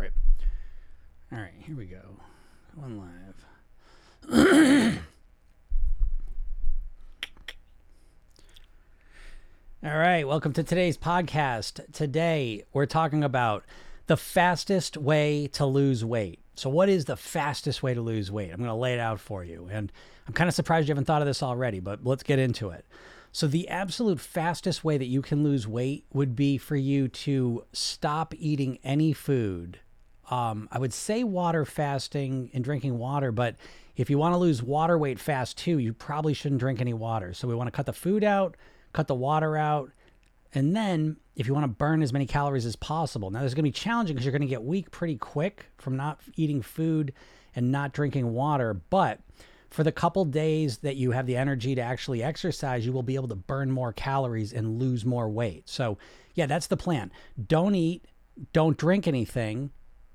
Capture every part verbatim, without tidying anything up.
separate. All right, here we go. One live. All right, welcome to today's podcast. Today, we're talking about the fastest way to lose weight. So what is the fastest way to lose weight? I'm going to lay it out for you. And I'm kind of surprised you haven't thought of this already, but let's get into it. So the absolute fastest way that you can lose weight would be for you to stop eating any food. Um, I would say water fasting and drinking water, but if you want to lose water weight fast too, you probably shouldn't drink any water. So we want to cut the food out, cut the water out, and then if you want to burn as many calories as possible. Now, this is going to be challenging because you're going to get weak pretty quick from not eating food and not drinking water. But for the couple days that you have the energy to actually exercise, you will be able to burn more calories and lose more weight. So yeah, that's the plan. Don't eat, don't drink anything,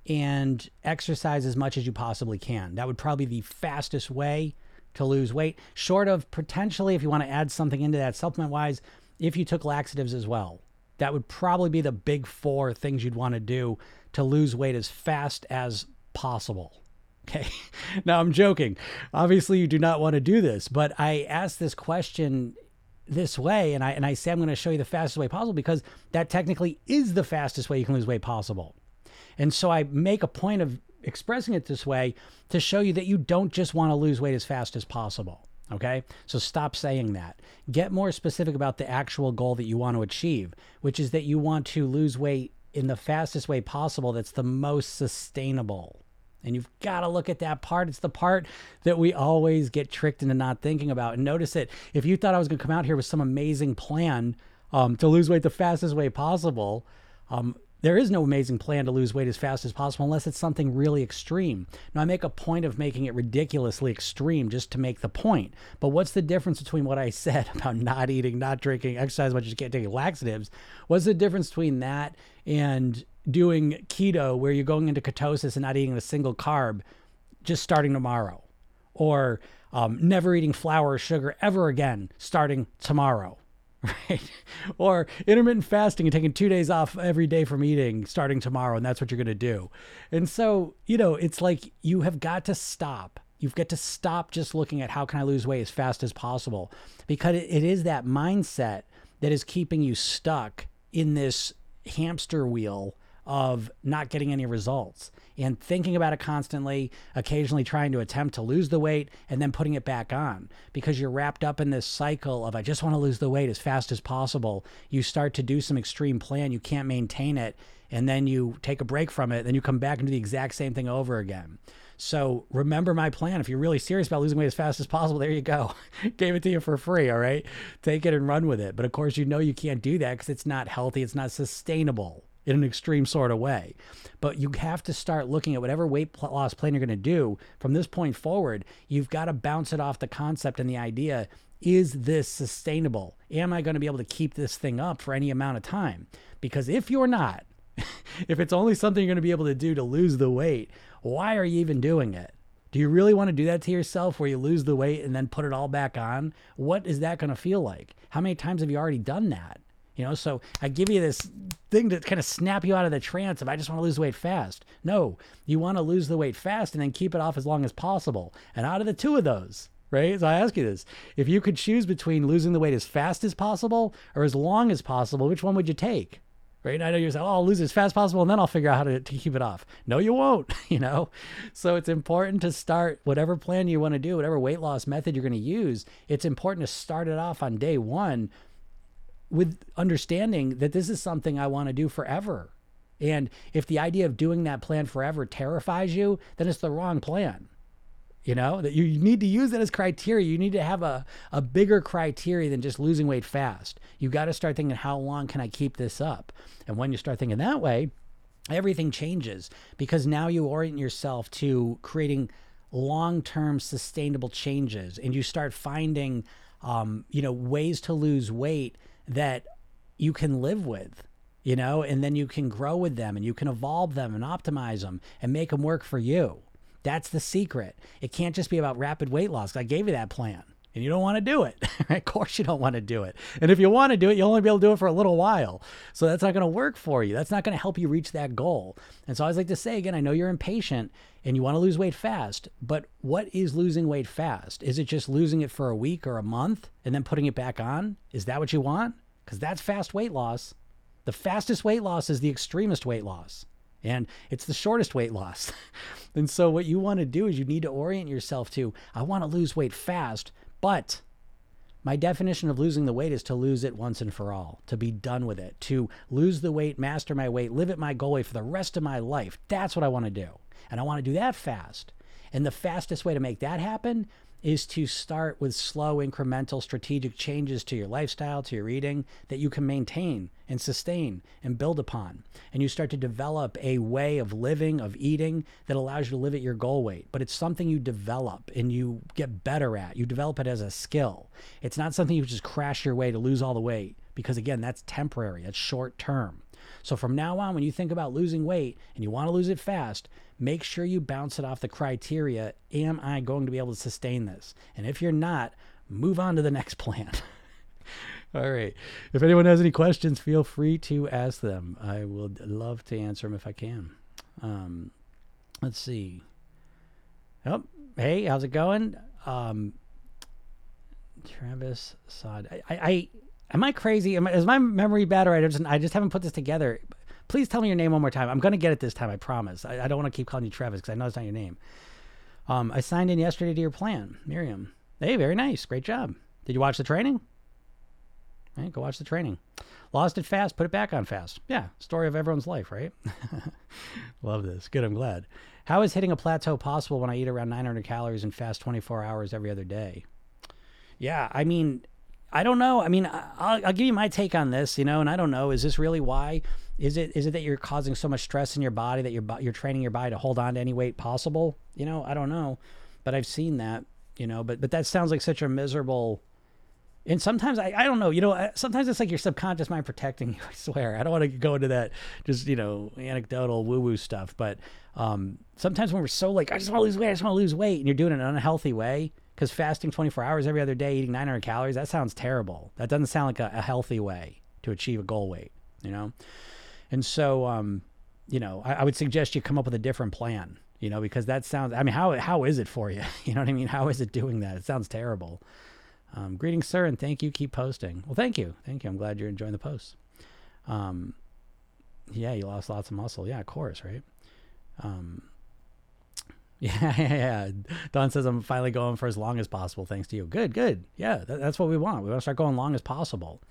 and exercise as much as you possibly can. That would probably be the fastest way to lose weight, short of potentially if you want to add something into that supplement-wise, if you took laxatives as well. That would probably be the big four things you'd want to do to lose weight as fast as possible. Okay. Now I'm joking. Obviously you do not want to do this, but I asked this question this way and I, and I say, I'm going to show you the fastest way possible because that technically is the fastest way you can lose weight possible. And so I make a point of expressing it this way to show you that you don't just want to lose weight as fast as possible. Okay, so stop saying that. Get more specific about the actual goal that you want to achieve, which is that you want to lose weight in the fastest way possible that's the most sustainable. And you've got to look at that part. It's the part that we always get tricked into not thinking about. And notice it. If you thought I was going to come out here with some amazing plan um, to lose weight the fastest way possible, um, there is no amazing plan to lose weight as fast as possible unless it's something really extreme. Now, I make a point of making it ridiculously extreme just to make the point. But what's the difference between what I said about not eating, not drinking, exercise much, you can't take laxatives? What's the difference between that and doing keto where you're going into ketosis and not eating a single carb just starting tomorrow? Or um, never eating flour or sugar ever again starting tomorrow? Right? Or intermittent fasting and taking two days off every day from eating starting tomorrow, and that's what you're going to do. And so, you know, it's like you have got to stop. You've got to stop just looking at how can I lose weight as fast as possible, because it is that mindset that is keeping you stuck in this hamster wheel of not getting any results and thinking about it constantly, occasionally trying to attempt to lose the weight and then putting it back on because you're wrapped up in this cycle of, I just want to lose the weight as fast as possible. You start to do some extreme plan. You can't maintain it. And then you take a break from it. Then you come back and do the exact same thing over again. So remember my plan. If you're really serious about losing weight as fast as possible, there you go. Gave it to you for free. All right. Take it and run with it. But of course, you know, you can't do that because it's not healthy. It's not sustainable in an extreme sort of way. But you have to start looking at whatever weight loss plan you're gonna do from this point forward. You've gotta bounce it off the concept and the idea, is this sustainable? Am I gonna be able to keep this thing up for any amount of time? Because if you're not, if it's only something you're gonna be able to do to lose the weight, why are you even doing it? Do you really wanna do that to yourself where you lose the weight and then put it all back on? What is that gonna feel like? How many times have you already done that? You know, so I give you this thing to kind of snap you out of the trance of I just want to lose the weight fast. No, you want to lose the weight fast and then keep it off as long as possible. And out of the two of those, right? So I ask you this, if you could choose between losing the weight as fast as possible or as long as possible, which one would you take? Right? I know you're saying, oh, I'll lose it as fast as possible and then I'll figure out how to, to keep it off. No, you won't, you know? So it's important to start whatever plan you want to do, whatever weight loss method you're going to use. It's important to start it off on day one with understanding that this is something I want to do forever. And if the idea of doing that plan forever terrifies you, then it's the wrong plan. You know, that you need to use that as criteria. You need to have a, a bigger criteria than just losing weight fast. You got to start thinking, how long can I keep this up? And when you start thinking that way, everything changes, because now you orient yourself to creating long-term sustainable changes. And you start finding, um, you know, ways to lose weight that you can live with, you know, and then you can grow with them and you can evolve them and optimize them and make them work for you. That's the secret. It can't just be about rapid weight loss. I gave you that plan. and you don't want to do it. Of course you don't want to do it. And if you want to do it, you'll only be able to do it for a little while. So that's not going to work for you. That's not going to help you reach that goal. And so I always like to say, again, I know you're impatient and you want to lose weight fast, but what is losing weight fast? Is it just losing it for a week or a month and then putting it back on? Is that what you want? Because that's fast weight loss. The fastest weight loss is the extremist weight loss. And it's the shortest weight loss. And so what you want to do is you need to orient yourself to, I want to lose weight fast, but my definition of losing the weight is to lose it once and for all, to be done with it, to lose the weight, master my weight, live at my goal weight for the rest of my life. That's what I want to do. And I want to do that fast. And the fastest way to make that happen is to start with slow, incremental, strategic changes to your lifestyle, to your eating, that you can maintain and sustain and build upon. And you start to develop a way of living, of eating, that allows you to live at your goal weight. But it's something you develop and you get better at. You develop it as a skill. It's not something you just crash your way to lose all the weight, because again, that's temporary, that's short term. So from now on, when you think about losing weight and you want to lose it fast, make sure you bounce it off the criteria, am I going to be able to sustain this? And if you're not, move on to the next plan. All right. If anyone has any questions, feel free to ask them. I would love to answer them if I can. Um, let's see. Oh, hey, how's it going? Um, Travis Sod. I, I, I Am I crazy? Am I, is my memory bad, or I just, I just haven't put this together? Please tell me your name one more time. I'm going to get it this time, I promise. I, I don't want to keep calling you Travis because I know it's not your name. Um, I signed in yesterday to your plan, Miriam. Hey, very nice. Great job. Did you watch the training? All right, go watch the training. Lost it fast, put it back on fast. Yeah, story of everyone's life, right? Love this. Good, I'm glad. How is hitting a plateau possible when I eat around nine hundred calories and fast twenty-four hours every other day? Yeah, I mean... I don't know. I mean, I'll, I'll give you my take on this, you know, and I don't know. Is this really why? Is it is it that you're causing so much stress in your body that you're you're training your body to hold on to any weight possible? You know, I don't know, but I've seen that, you know, but, but that sounds like such a miserable, and sometimes, I, I don't know, you know, sometimes it's like your subconscious mind protecting you, I swear. I don't want to go into that just, you know, anecdotal woo-woo stuff, but um, sometimes when we're so like, I just want to lose weight, I just want to lose weight, and you're doing it in an unhealthy way. Because fasting twenty-four hours every other day, eating nine hundred calories, that sounds terrible. That doesn't sound like a, a healthy way to achieve a goal weight, you know? And so, um, you know, I, I would suggest you come up with a different plan, you know, because that sounds, I mean, how how is it for you? You know what I mean? How is it doing that? It sounds terrible. Um, greetings, sir, and thank you. Keep posting. Well, thank you. Thank you. I'm glad you're enjoying the posts. Um, yeah, you lost lots of muscle. Yeah, of course, right? Um Yeah, yeah, yeah. Don says I'm finally going for as long as possible thanks to you. Good, good. Yeah, that, that's what we want. We want to start going long as possible.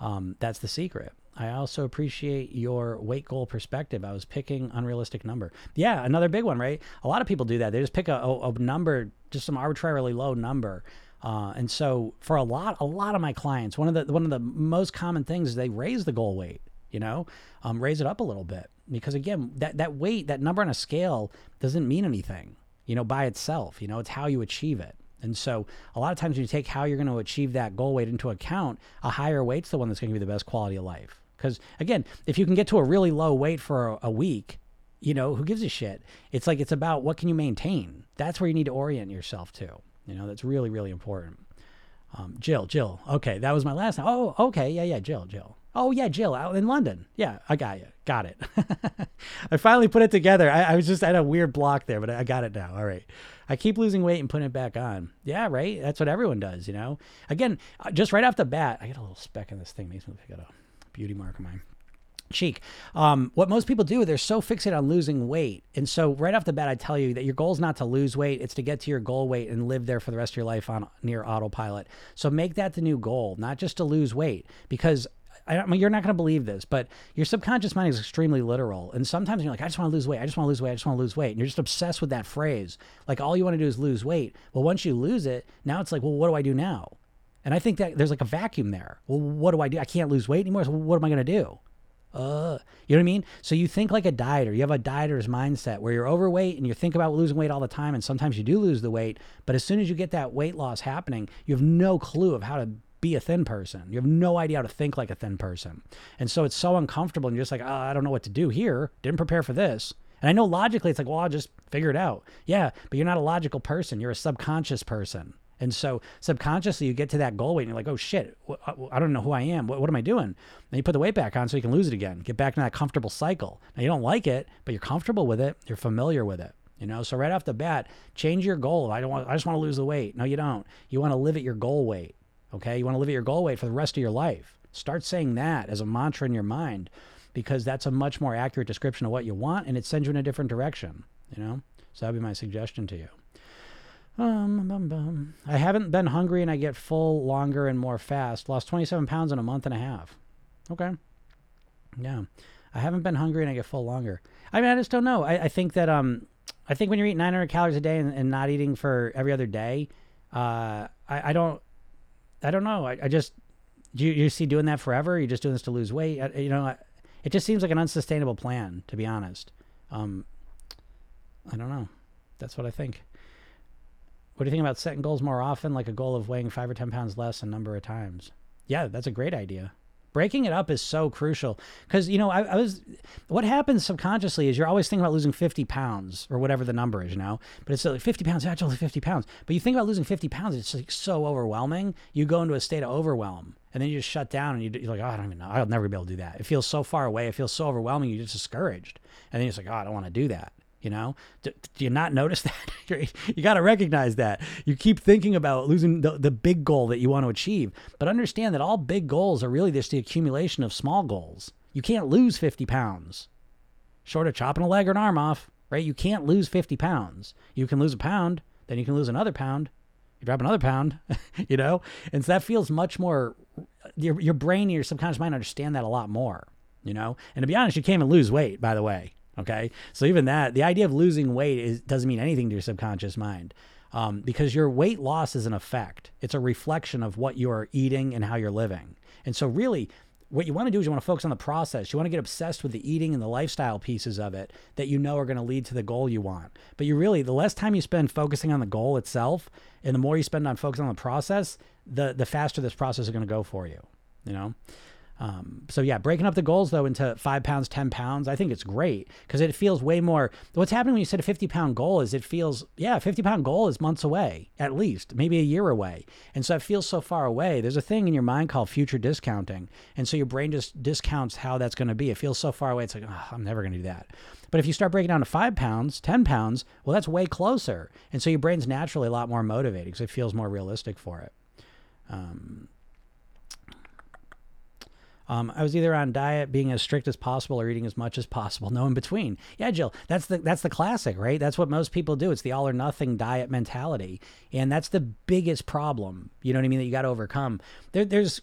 Um, that's the secret. I also appreciate your weight goal perspective. I was picking unrealistic number. Yeah, another big one, right? A lot of people do that. They just pick a, a, a number, just some arbitrarily low number. Uh, and so for a lot, a lot of my clients, one of the one of the most common things is they raise the goal weight. You know, um, raise it up a little bit. Because again, that, that weight, that number on a scale doesn't mean anything, you know, by itself. You know, it's how you achieve it. And so a lot of times when you take how you're going to achieve that goal weight into account, a higher weight's the one that's going to give you the best quality of life. Because again, if you can get to a really low weight for a, a week, you know, who gives a shit? It's like, it's about what can you maintain? That's where you need to orient yourself to, you know, that's really, really important. Um, Jill, Jill. Okay. That was my last name. Oh, okay. Yeah, yeah. Jill, Jill. Oh yeah, Jill out in London. Yeah, I got you. Got it. I finally put it together. I, I was just at a weird block there, but I got it now. All right. I keep losing weight and putting it back on. Yeah, right? That's what everyone does, you know? Again, just right off the bat, I got a little speck in this thing. Makes me look like a beauty mark on my cheek. Um, what most people do, they're so fixated on losing weight. And so right off the bat, I tell you that your goal is not to lose weight. It's to get to your goal weight and live there for the rest of your life on near autopilot. So make that the new goal, not just to lose weight, because I mean, you're not going to believe this, but your subconscious mind is extremely literal. And sometimes you're like, I just want to lose weight. I just want to lose weight. I just want to lose weight. And you're just obsessed with that phrase. Like all you want to do is lose weight. Well, once you lose it, now it's like, well, what do I do now? And I think that there's like a vacuum there. Well, what do I do? I can't lose weight anymore. So what am I going to do? Uh, you know what I mean? So you think like a dieter. You have a dieter's mindset where you're overweight and you think about losing weight all the time. And sometimes you do lose the weight. But as soon as you get that weight loss happening, you have no clue of how to be a thin person. You have no idea how to think like a thin person. And so it's so uncomfortable. And you're just like, oh, I don't know what to do here. Didn't prepare for this. And I know logically it's like, well, I'll just figure it out. Yeah, but you're not a logical person. You're a subconscious person. And so subconsciously you get to that goal weight and you're like, oh shit, I don't know who I am. What, what am I doing? And you put the weight back on so you can lose it again. Get back in that comfortable cycle. Now you don't like it, but you're comfortable with it. You're familiar with it. You know, so right off the bat, change your goal. I don't want, I just want to lose the weight. No, you don't. You want to live at your goal weight. Okay. You want to live at your goal weight for the rest of your life. Start saying that as a mantra in your mind, because that's a much more accurate description of what you want. And it sends you in a different direction, you know? So that'd be my suggestion to you. Um, bum, bum. I haven't been hungry and I get full longer and more fast. Lost twenty-seven pounds in a month and a half. Okay. Yeah. I haven't been hungry and I get full longer. I mean, I just don't know. I, I think that, um, I think when you're eating nine hundred calories a day and, and not eating for every other day, uh, I, I don't, I don't know. I, I just, do you, you see doing that forever? You're just doing this to lose weight. I, you know, I, it just seems like an unsustainable plan, to be honest. Um, I don't know. That's what I think. What do you think about setting goals more often, like a goal of weighing five or ten pounds less a number of times? Yeah, that's a great idea. Breaking it up is so crucial because, you know, I, I was, what happens subconsciously is you're always thinking about losing fifty pounds or whatever the number is, you know, but it's like fifty pounds, actually fifty pounds. But you think about losing fifty pounds, it's like so overwhelming. You go into a state of overwhelm and then you just shut down and you, you're like, oh, I don't even know. I'll never be able to do that. It feels so far away. It feels so overwhelming. You're just discouraged. And then you're just like, oh, I don't want to do that. You know, do, do you not notice that? You got to recognize that. You keep thinking about losing the, the big goal that you want to achieve, but understand that all big goals are really just the accumulation of small goals. You can't lose fifty pounds, short of chopping a leg or an arm off, right? You can't lose fifty pounds. You can lose a pound, then you can lose another pound. You drop another pound, you know? And so that feels much more, your, your brain, your subconscious mind understand that a lot more, you know? And to be honest, you can't even lose weight, by the way. Okay. So even that, the idea of losing weight is, doesn't mean anything to your subconscious mind um, because your weight loss is an effect. It's a reflection of what you're eating and how you're living. And so really what you want to do is you want to focus on the process. You want to get obsessed with the eating and the lifestyle pieces of it that you know are going to lead to the goal you want. But you really, the less time you spend focusing on the goal itself and the more you spend on focusing on the process, the, the faster this process is going to go for you, you know? Um, so yeah, breaking up the goals though into five pounds, ten pounds, I think it's great because it feels way more, what's happening when you set a fifty pound goal is it feels, yeah, fifty pound goal is months away, at least maybe a year away. And so it feels so far away. There's a thing in your mind called future discounting. And so your brain just discounts how that's going to be. It feels so far away. It's like, oh, I'm never going to do that. But if you start breaking down to five pounds, ten pounds, well, that's way closer. And so your brain's naturally a lot more motivated because it feels more realistic for it. Um, Um, I was either on diet, being as strict as possible, or eating as much as possible. No in between. Yeah, Jill, that's the that's the classic, right? That's what most people do. It's the all or nothing diet mentality. And that's the biggest problem, you know what I mean, that you got to overcome. There, there's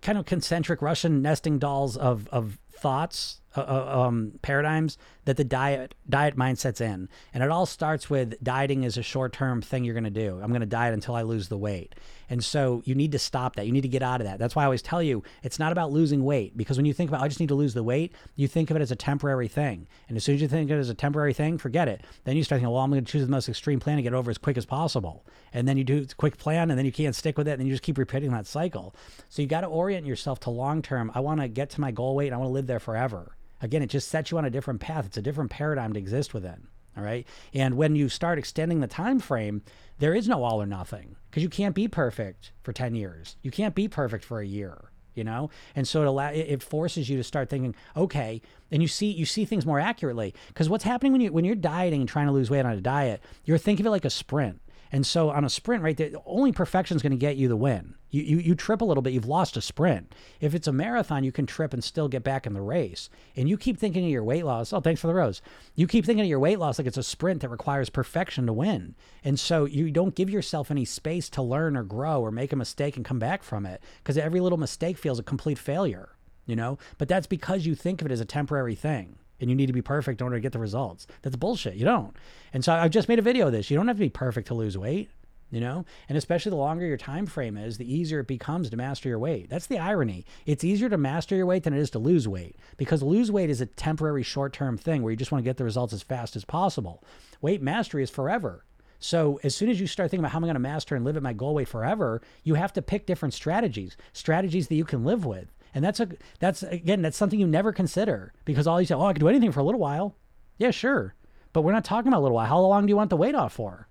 kind of concentric Russian nesting dolls of, of thoughts, uh, um, paradigms that the diet diet mindset's in. And it all starts with dieting is a short-term thing you're going to do. I'm going to diet until I lose the weight. And so you need to stop that. You need to get out of that. That's why I always tell you, it's not about losing weight, because when you think about, I just need to lose the weight, you think of it as a temporary thing. And as soon as you think of it as a temporary thing, forget it. Then you start thinking, well, I'm going to choose the most extreme plan to get over as quick as possible. And then you do a quick plan and then you can't stick with it. And then you just keep repeating that cycle. So you got to orient yourself to long-term. I want to get to my goal weight and I want to live there forever. Again, it just sets you on a different path. It's a different paradigm to exist within. All right. And when you start extending the time frame, there is no all or nothing because you can't be perfect for ten years. You can't be perfect for a year, you know? And so it allow, it forces you to start thinking, okay, and you see, you see things more accurately because what's happening when you, when you're dieting and trying to lose weight on a diet, you're thinking of it like a sprint. And so on a sprint, right, the only perfection is going to get you the win. You, you you trip a little bit, you've lost a sprint. If it's a marathon, you can trip and still get back in the race. And you keep thinking of your weight loss. Oh, thanks for the rose. You keep thinking of your weight loss like it's a sprint that requires perfection to win. And so you don't give yourself any space to learn or grow or make a mistake and come back from it because every little mistake feels a complete failure, you know? But that's because you think of it as a temporary thing. And you need to be perfect in order to get the results. That's bullshit. You don't. And so I've just made a video of this. You don't have to be perfect to lose weight, you know? And especially the longer your time frame is, the easier it becomes to master your weight. That's the irony. It's easier to master your weight than it is to lose weight because lose weight is a temporary short-term thing where you just want to get the results as fast as possible. Weight mastery is forever. So as soon as you start thinking about how I'm going to master and live at my goal weight forever, you have to pick different strategies, strategies that you can live with. And that's, a that's again, that's something you never consider because all you say, oh, I can do anything for a little while. Yeah, sure. But we're not talking about a little while. How long do you want the weight off for?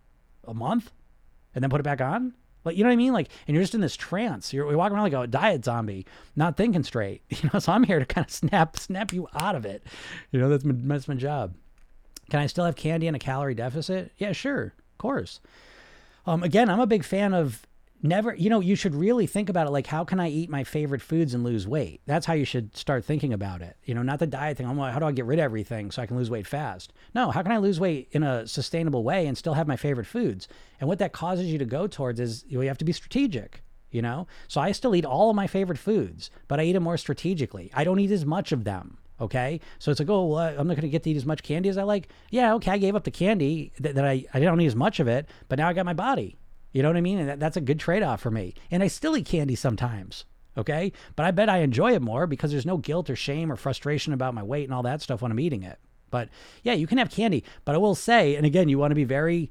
A month? And then put it back on? Like, you know what I mean? Like, and you're just in this trance. You're, you're walking around like a diet zombie, not thinking straight. You know, so I'm here to kind of snap, snap you out of it. You know, that's my, that's my job. Can I still have candy and a calorie deficit? Yeah, sure, of course. Um, again, I'm a big fan of never. You know, you should really think about it. Like, how can I eat my favorite foods and lose weight? That's how you should start thinking about it. You know, not the diet thing. I'm like, how do I get rid of everything so I can lose weight fast? No, how can I lose weight in a sustainable way and still have my favorite foods? And what that causes you to go towards is you have to be strategic. You know, so I still eat all of my favorite foods, but I eat them more strategically. I don't eat as much of them. Okay, so it's like, oh, well, I'm not going to get to eat as much candy as I like. Yeah, okay, I gave up the candy that, that I, I don't eat as much of it, but now I got my body. You know what I mean? And that, that's a good trade-off for me. And I still eat candy sometimes, okay? But I bet I enjoy it more because there's no guilt or shame or frustration about my weight and all that stuff when I'm eating it. But yeah, you can have candy. But I will say, and again, you want to be very...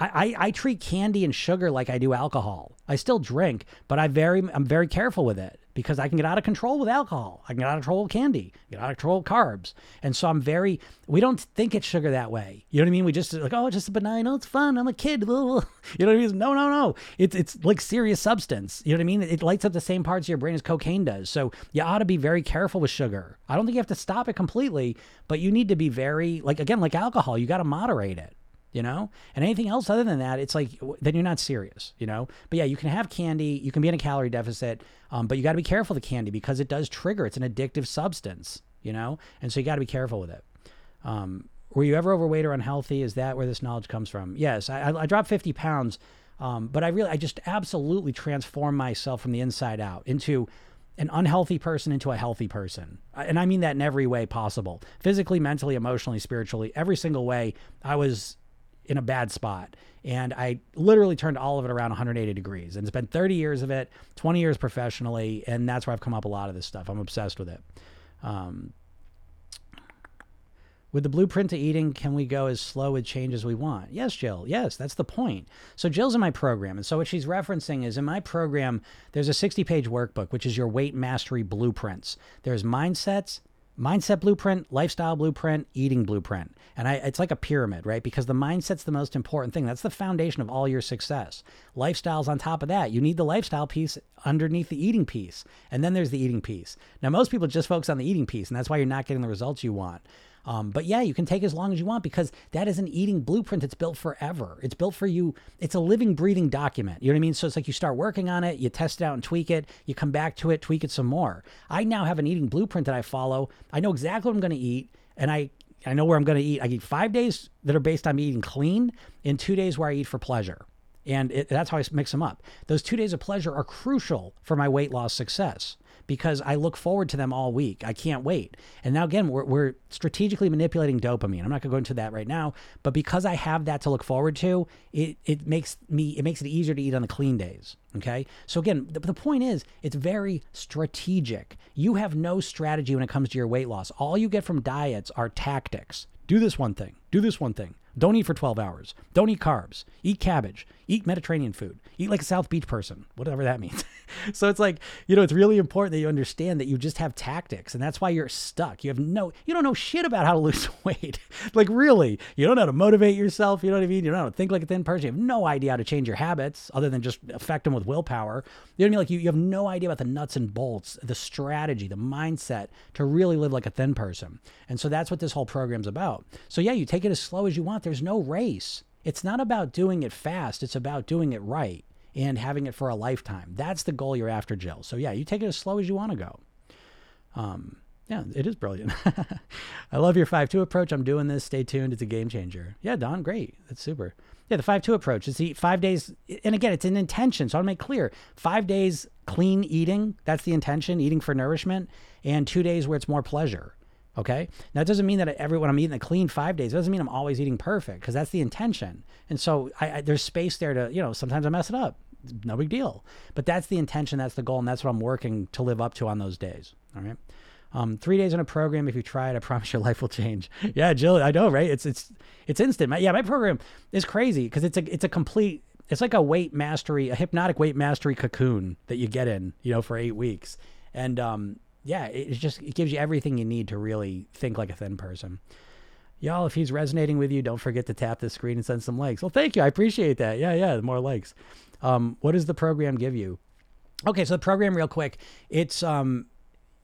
I, I, I treat candy and sugar like I do alcohol. I still drink, but I very, I'm very careful with it because I can get out of control with alcohol. I can get out of control with candy, get out of control with carbs. And so I'm very, we don't think it's sugar that way. You know what I mean? We just like, oh, it's just a benign, oh, it's fun. I'm a kid. You know what I mean? No, no, no. It's, it's like serious substance. You know what I mean? It lights up the same parts of your brain as cocaine does. So you ought to be very careful with sugar. I don't think you have to stop it completely, but you need to be very, like, again, like alcohol, you got to moderate it. You know, and anything else other than that, it's like, then you're not serious, you know, but yeah, you can have candy, you can be in a calorie deficit, um, but you got to be careful with the candy because it does trigger, it's an addictive substance, you know, and so you got to be careful with it. Um, were you ever overweight or unhealthy? Is that where this knowledge comes from? Yes, I, I dropped fifty pounds, um, but I really, I just absolutely transformed myself from the inside out into an unhealthy person into a healthy person. And I mean that in every way possible, physically, mentally, emotionally, spiritually, every single way. I was in a bad spot. And I literally turned all of it around one hundred eighty degrees. And it's been thirty years of it, twenty years professionally. And that's where I've come up a lot of this stuff. I'm obsessed with it. Um, with the blueprint to eating, can we go as slow with change as we want? Yes, Jill. Yes, that's the point. So Jill's in my program. And so what she's referencing is in my program, there's a sixty page workbook, which is your weight mastery blueprints. There's mindsets, mindset blueprint, lifestyle blueprint, eating blueprint. And I, it's like a pyramid, right? Because the mindset's the most important thing. That's the foundation of all your success. Lifestyle's on top of that. You need the lifestyle piece underneath the eating piece. And then there's the eating piece. Now, most people just focus on the eating piece, and that's why you're not getting the results you want. Um, but yeah, you can take as long as you want because that is an eating blueprint. It's built forever. It's built for you. It's a living, breathing document. You know what I mean? So it's like you start working on it, you test it out and tweak it. You come back to it, tweak it some more. I now have an eating blueprint that I follow. I know exactly what I'm going to eat. And I, I know where I'm going to eat. I eat five days that are based on me eating clean and two days where I eat for pleasure. And it, that's how I mix them up. Those two days of pleasure are crucial for my weight loss success, because I look forward to them all week. I can't wait. And now again, we're, we're strategically manipulating dopamine. I'm not gonna go into that right now, but because I have that to look forward to, it, it makes me, it makes it easier to eat on the clean days, okay? So again, the, the point is, it's very strategic. You have no strategy when it comes to your weight loss. All you get from diets are tactics. Do this one thing, do this one thing. Don't eat for twelve hours. Don't eat carbs. Eat cabbage. Eat Mediterranean food. Eat like a South Beach person, whatever that means. So it's like, you know, it's really important that you understand that you just have tactics, and that's why you're stuck. You have no, you don't know shit about how to lose weight. Like really, you don't know how to motivate yourself. You know what I mean? You don't know how to think like a thin person. You have no idea how to change your habits other than just affect them with willpower. You know what I mean? Like you, you have no idea about the nuts and bolts, the strategy, the mindset to really live like a thin person. And so that's what this whole program's about. So yeah, you take it as slow as you want. There's no race. It's not about doing it fast. It's about doing it right and having it for a lifetime. That's the goal you're after, Jill. So yeah, you take it as slow as you want to go. Um, yeah, it is brilliant. I love your five two approach. I'm doing this. Stay tuned. It's a game changer. Yeah, Don, great. That's super. Yeah, the five two approach. It's the five days. And again, it's an intention. So I'll make clear. Five days clean eating. That's the intention, eating for nourishment. And two days where it's more pleasure. Okay. Now it doesn't mean that everyone I'm eating a clean five days, it doesn't mean I'm always eating perfect because that's the intention. And so I, I, there's space there to, you know, sometimes I mess it up, no big deal, but that's the intention. That's the goal. And that's what I'm working to live up to on those days. All right. Um, three days in a program. If you try it, I promise your life will change. Yeah, Jill, I know, right? It's, it's, it's instant. My, yeah. My program is crazy because it's a, it's a complete, it's like a weight mastery, a hypnotic weight mastery cocoon that you get in, you know, for eight weeks. And, um, yeah, it just it gives you everything you need to really think like a thin person. y'all, if he's resonating with you, don't forget to tap the screen and send some likes. Well, thank you. I appreciate that. Yeah, yeah, more likes. Um, what does the program give you? Okay, so the program real quick. It's... um.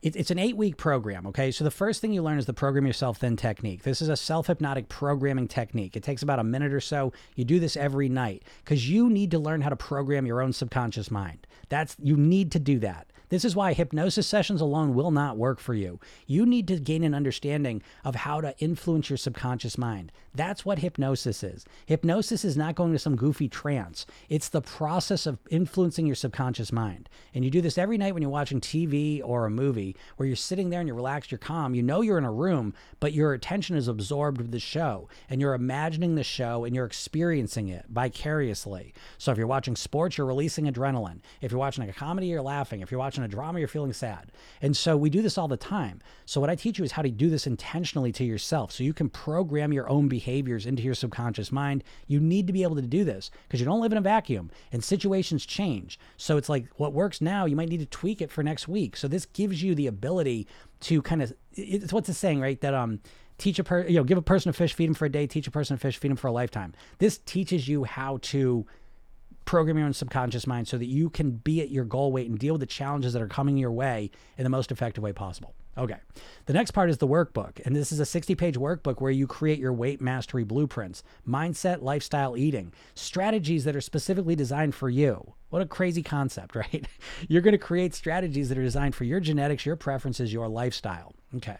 It's an eight-week program, okay? So the first thing you learn is the Program Yourself Then technique. This is a self-hypnotic programming technique. It takes about a minute or so. You do this every night because you need to learn how to program your own subconscious mind. That's you need to do that. This is why hypnosis sessions alone will not work for you. You need to gain an understanding of how to influence your subconscious mind. That's what hypnosis is. Hypnosis is not going to some goofy trance. It's the process of influencing your subconscious mind. And you do this every night when you're watching T V or a movie where you're sitting there and you're relaxed, you're calm, you know you're in a room, but your attention is absorbed with the show and you're imagining the show and you're experiencing it vicariously. So if you're watching sports, you're releasing adrenaline. If you're watching a comedy, you're laughing. If you're watching a drama, you're feeling sad. And so we do this all the time. So what I teach you is how to do this intentionally to yourself so you can program your own behaviors into your subconscious mind. You need to be able to do this because you don't live in a vacuum and situations change. So it's like what works now, you might need to tweak it for next week. So this gives you the ability to kind of, it's what's the saying, right? That um, teach a person, you know, give a person a fish, feed him for a day, teach a person a fish, feed him for a lifetime. This teaches you how to program your own subconscious mind so that you can be at your goal weight and deal with the challenges that are coming your way in the most effective way possible. Okay. The next part is the workbook. And this is a sixty page workbook where you create your weight mastery blueprints, mindset, lifestyle, eating, strategies that are specifically designed for you. What a crazy concept, right? You're going to create strategies that are designed for your genetics, your preferences, your lifestyle. Okay.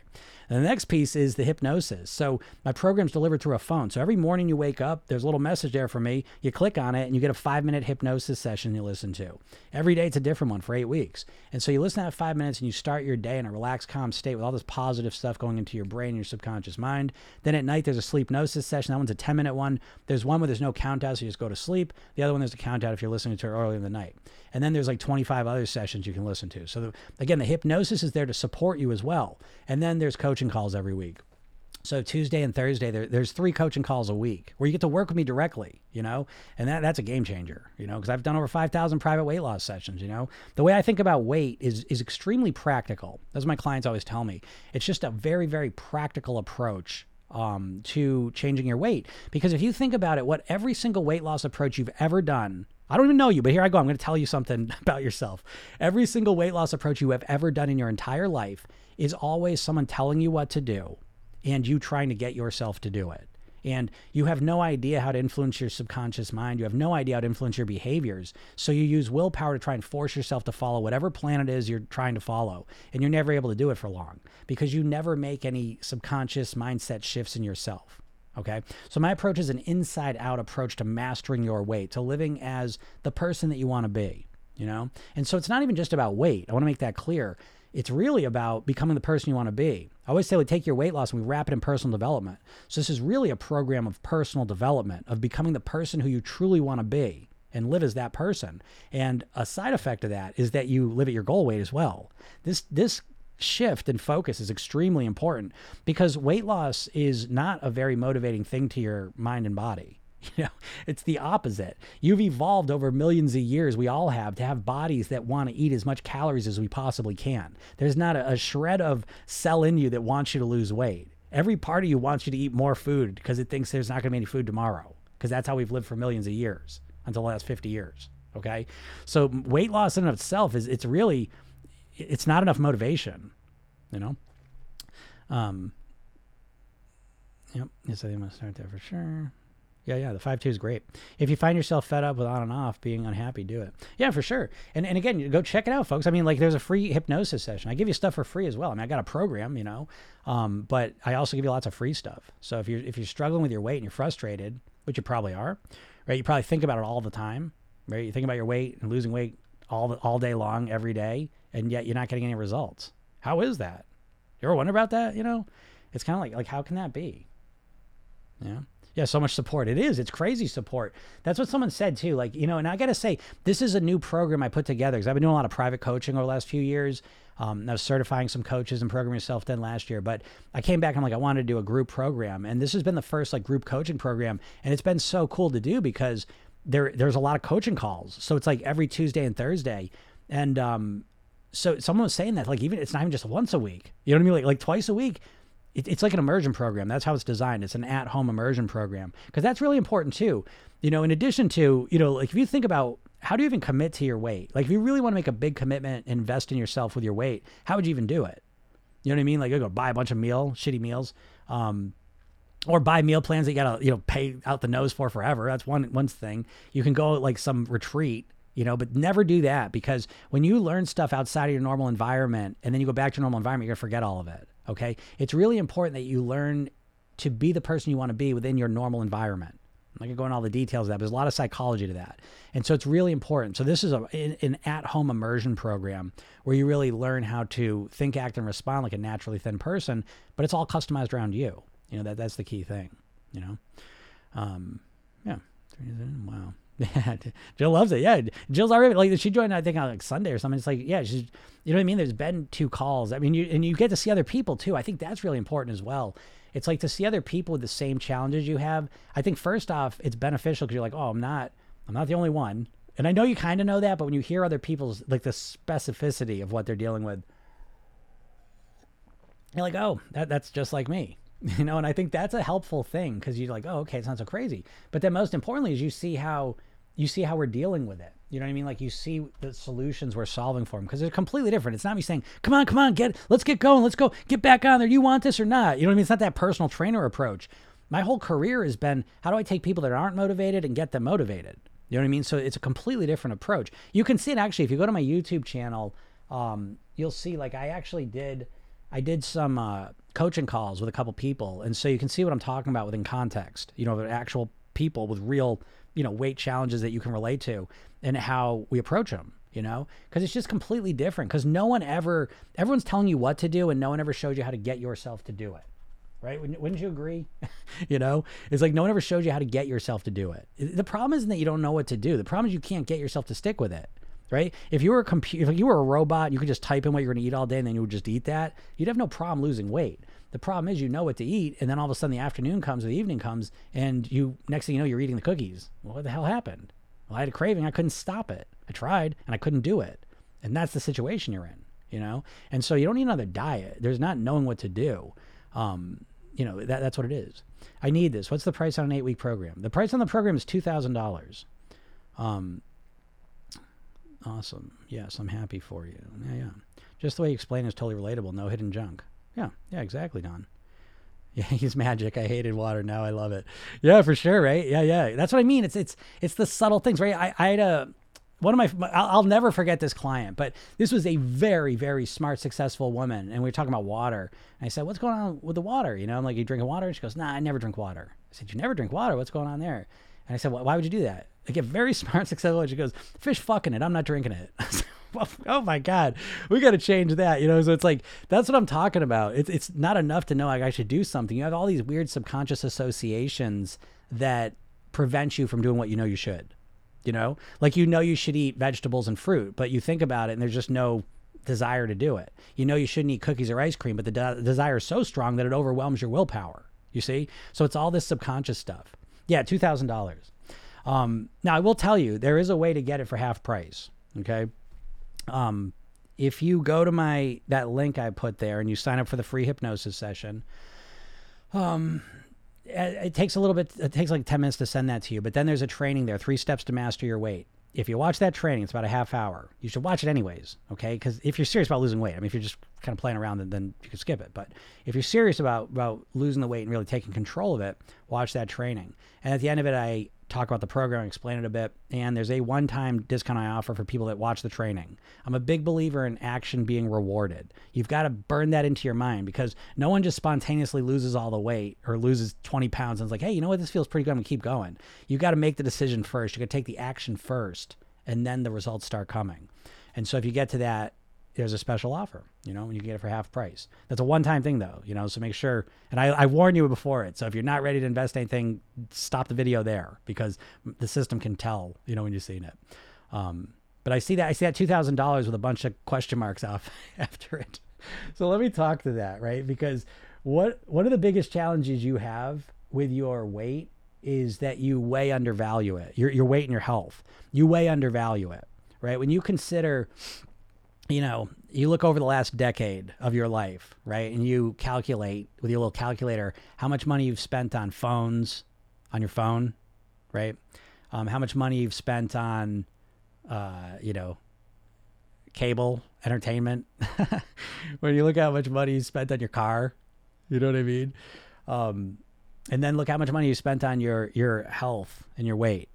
And the next piece is the hypnosis. So my program's delivered through a phone. So every morning you wake up, there's a little message there for me. You click on it and you get a five minute hypnosis session you listen to. Every day it's a different one for eight weeks. And so you listen to that five minutes and you start your day in a relaxed, calm state with all this positive stuff going into your brain, your subconscious mind. Then at night, there's a sleep hypnosis session. That one's a ten minute one. There's one where there's no count out, so you just go to sleep. The other one, there's a count out if you're listening to it early in the night. And then there's like twenty-five other sessions you can listen to. So the, again, the hypnosis is there to support you as well. And then there's coaching calls every week. So Tuesday and Thursday, there, there's three coaching calls a week where you get to work with me directly, you know, and that, that's a game changer, you know, because I've done over five thousand private weight loss sessions, you know. The way I think about weight is is extremely practical. That's what my clients always tell me. It's just a very, very practical approach um, to changing your weight. Because if you think about it, what every single weight loss approach you've ever done, I don't even know you, but here I go. I'm going to tell you something about yourself. Every single weight loss approach you have ever done in your entire life is always someone telling you what to do and you trying to get yourself to do it. And you have no idea how to influence your subconscious mind. You have no idea how to influence your behaviors. So you use willpower to try and force yourself to follow whatever plan it is you're trying to follow. And you're never able to do it for long because you never make any subconscious mindset shifts in yourself. Okay. So my approach is an inside out approach to mastering your weight, to living as the person that you want to be, you know? And so it's not even just about weight. I want to make that clear. It's really about becoming the person you want to be. I always say we take your weight loss and we wrap it in personal development. So this is really a program of personal development, of becoming the person who you truly want to be and live as that person. And a side effect of that is that you live at your goal weight as well. This, this, shift and focus is extremely important because weight loss is not a very motivating thing to your mind and body. You know, it's the opposite. You've evolved over millions of years, we all have, to have bodies that want to eat as much calories as we possibly can. There's not a, a shred of cell in you that wants you to lose weight. Every part of you wants you to eat more food because it thinks there's not going to be any food tomorrow, because that's how we've lived for millions of years until the last fifty years. Okay. So weight loss in and of itself is, it's really, it's not enough motivation, you know? Um, yep. Yes, I think I'm going to start there for sure. Yeah, yeah, the five two is great. If you find yourself fed up with on and off being unhappy, do it. Yeah, for sure. And and again, go check it out, folks. I mean, like, there's a free hypnosis session. I give you stuff for free as well. I mean, I got a program, you know, um, but I also give you lots of free stuff. So if you're, if you're struggling with your weight and you're frustrated, which you probably are, right? You probably think about it all the time, right? You think about your weight and losing weight all the, all day long, every day, and yet you're not getting any results. How is that? You ever wonder about that? You know, it's kind of like, like, how can that be? Yeah. Yeah. So much support. It is. It's crazy support. That's what someone said too. Like, you know, and I got to say, this is a new program I put together because I've been doing a lot of private coaching over the last few years. Um, I was certifying some coaches and Program Yourself Then last year, but I came back and I'm like, I wanted to do a group program. And this has been the first like group coaching program. And it's been so cool to do because there, there's a lot of coaching calls. So it's like every Tuesday and Thursday. And, um, so someone was saying that, like, even it's not even just once a week, you know what I mean? Like, like twice a week, it, it's like an immersion program. That's how it's designed. It's an at-home immersion program, because that's really important too. You know, in addition to, you know, like if you think about how do you even commit to your weight? Like if you really want to make a big commitment, invest in yourself with your weight, how would you even do it? You know what I mean? Like you go buy a bunch of meal, shitty meals, um, or buy meal plans that you gotta, you know, pay out the nose for forever. That's one, one thing. You can go like some retreat, you know, but never do that, because when you learn stuff outside of your normal environment and then you go back to your normal environment, you're gonna forget all of it. Okay. It's really important that you learn to be the person you want to be within your normal environment. I'm not gonna go into all the details of that, but there's a lot of psychology to that. And so it's really important. So this is a, an at-home immersion program where you really learn how to think, act, and respond like a naturally thin person, but it's all customized around you. You know, that that's the key thing, you know? Um, yeah. Wow. Jill loves it. Yeah. Jill's already, like, she joined, I think, on like Sunday or something. It's like, yeah, she's, you know what I mean? There's been two calls. I mean, you, and you get to see other people too. I think that's really important as well. It's like to see other people with the same challenges you have. I think first off, it's beneficial because you're like, oh, I'm not, I'm not the only one. And I know you kind of know that, but when you hear other people's, like the specificity of what they're dealing with, you're like, oh, that that's just like me. You know, and I think that's a helpful thing, because you're like, oh, okay, it's not so crazy. But then most importantly is you see how you see how we're dealing with it. You know what I mean? Like you see the solutions we're solving for them, because they're completely different. It's not me saying, come on, come on, get, let's get going. Let's go get back on there. You want this or not? You know what I mean? It's not that personal trainer approach. My whole career has been, how do I take people that aren't motivated and get them motivated? You know what I mean? So it's a completely different approach. You can see it actually, if you go to my YouTube channel, um, you'll see like I actually did, I did some uh, coaching calls with a couple people. And so you can see what I'm talking about within context, you know, the actual people with real, you know, weight challenges that you can relate to and how we approach them, you know, because it's just completely different, because no one ever, everyone's telling you what to do and no one ever showed you how to get yourself to do it. Right? Wouldn't, wouldn't you agree? You know, it's like no one ever showed you how to get yourself to do it. The problem isn't that you don't know what to do. The problem is you can't get yourself to stick with it. Right? If you were a computer, if you were a robot, you could just type in what you're going to eat all day and then you would just eat that. You'd have no problem losing weight. The problem is you know what to eat, and then all of a sudden the afternoon comes or the evening comes, and you next thing you know you're eating the cookies. Well, what the hell happened? Well, I had a craving. I couldn't stop it. I tried and I couldn't do it. And that's the situation you're in, you know? And so you don't need another diet. There's not knowing what to do. Um, you know, that, that's what it is. I need this. What's the price on an eight week program? The price on the program is two thousand dollars. Um, Awesome. Yes, I'm happy for you. Yeah, yeah. Just the way you explain is totally relatable. No hidden junk. Yeah, yeah, exactly, Don. Yeah, he's magic. I hated water. Now I love it. Yeah, for sure, right? Yeah, yeah. That's what I mean. It's it's it's the subtle things, right? I, I had a, one of my, I'll, I'll never forget this client, but this was a very, very smart, successful woman. And we were talking about water. And I said, what's going on with the water? You know, I'm like, you drinking water? And she goes, nah, I never drink water. I said, you never drink water? What's going on there? And I said, why would you do that? Like a very smart, successful, she goes, fish fucking it. I'm not drinking it. Oh my God, we got to change that. You know, so it's like, that's what I'm talking about. It's, it's not enough to know I should do something. You have all these weird subconscious associations that prevent you from doing what you know you should, you know, like, you know, you should eat vegetables and fruit, but you think about it and there's just no desire to do it. You know, you shouldn't eat cookies or ice cream, but the de- desire is so strong that it overwhelms your willpower. You see? So it's all this subconscious stuff. Yeah. two thousand dollars. Um, now I will tell you, there is a way to get it for half price. Okay. Um, if you go to my, that link I put there and you sign up for the free hypnosis session, um, it, it takes a little bit, it takes like ten minutes to send that to you, but then there's a training there, three steps to master your weight. If you watch that training, it's about a half hour. You should watch it anyways. Okay. Cause if you're serious about losing weight, I mean, if you're just kind of playing around, then, then you can skip it. But if you're serious about, about losing the weight and really taking control of it, watch that training. And at the end of it, I talk about the program, explain it a bit, and there's a one-time discount I offer for people that watch the training. I'm a big believer in action being rewarded. You've got to burn that into your mind, because no one just spontaneously loses all the weight or loses twenty pounds and is like, hey, you know what, this feels pretty good, I'm gonna keep going. You've got to make the decision first. You got to take the action first, and then the results start coming. And so if you get to that, there's a special offer, you know, and you can get it for half price. That's a one-time thing though, you know, so make sure, and I, I warned you before it. So if you're not ready to invest anything, stop the video there, because the system can tell, you know, when you've seen it. Um, but I see that, I see that two thousand dollars with a bunch of question marks off after it. So let me talk to that, right? Because what, one of the biggest challenges you have with your weight is that you way undervalue it. Your, your weight and your health, you way undervalue it, right? When you consider, you know, you look over the last decade of your life, right? And you calculate with your little calculator how much money you've spent on phones, on your phone, right? Um, how much money you've spent on, uh, you know, cable, entertainment. When you look at how much money you spent on your car, you know what I mean? Um, and then look how much money you spent on your, your health and your weight,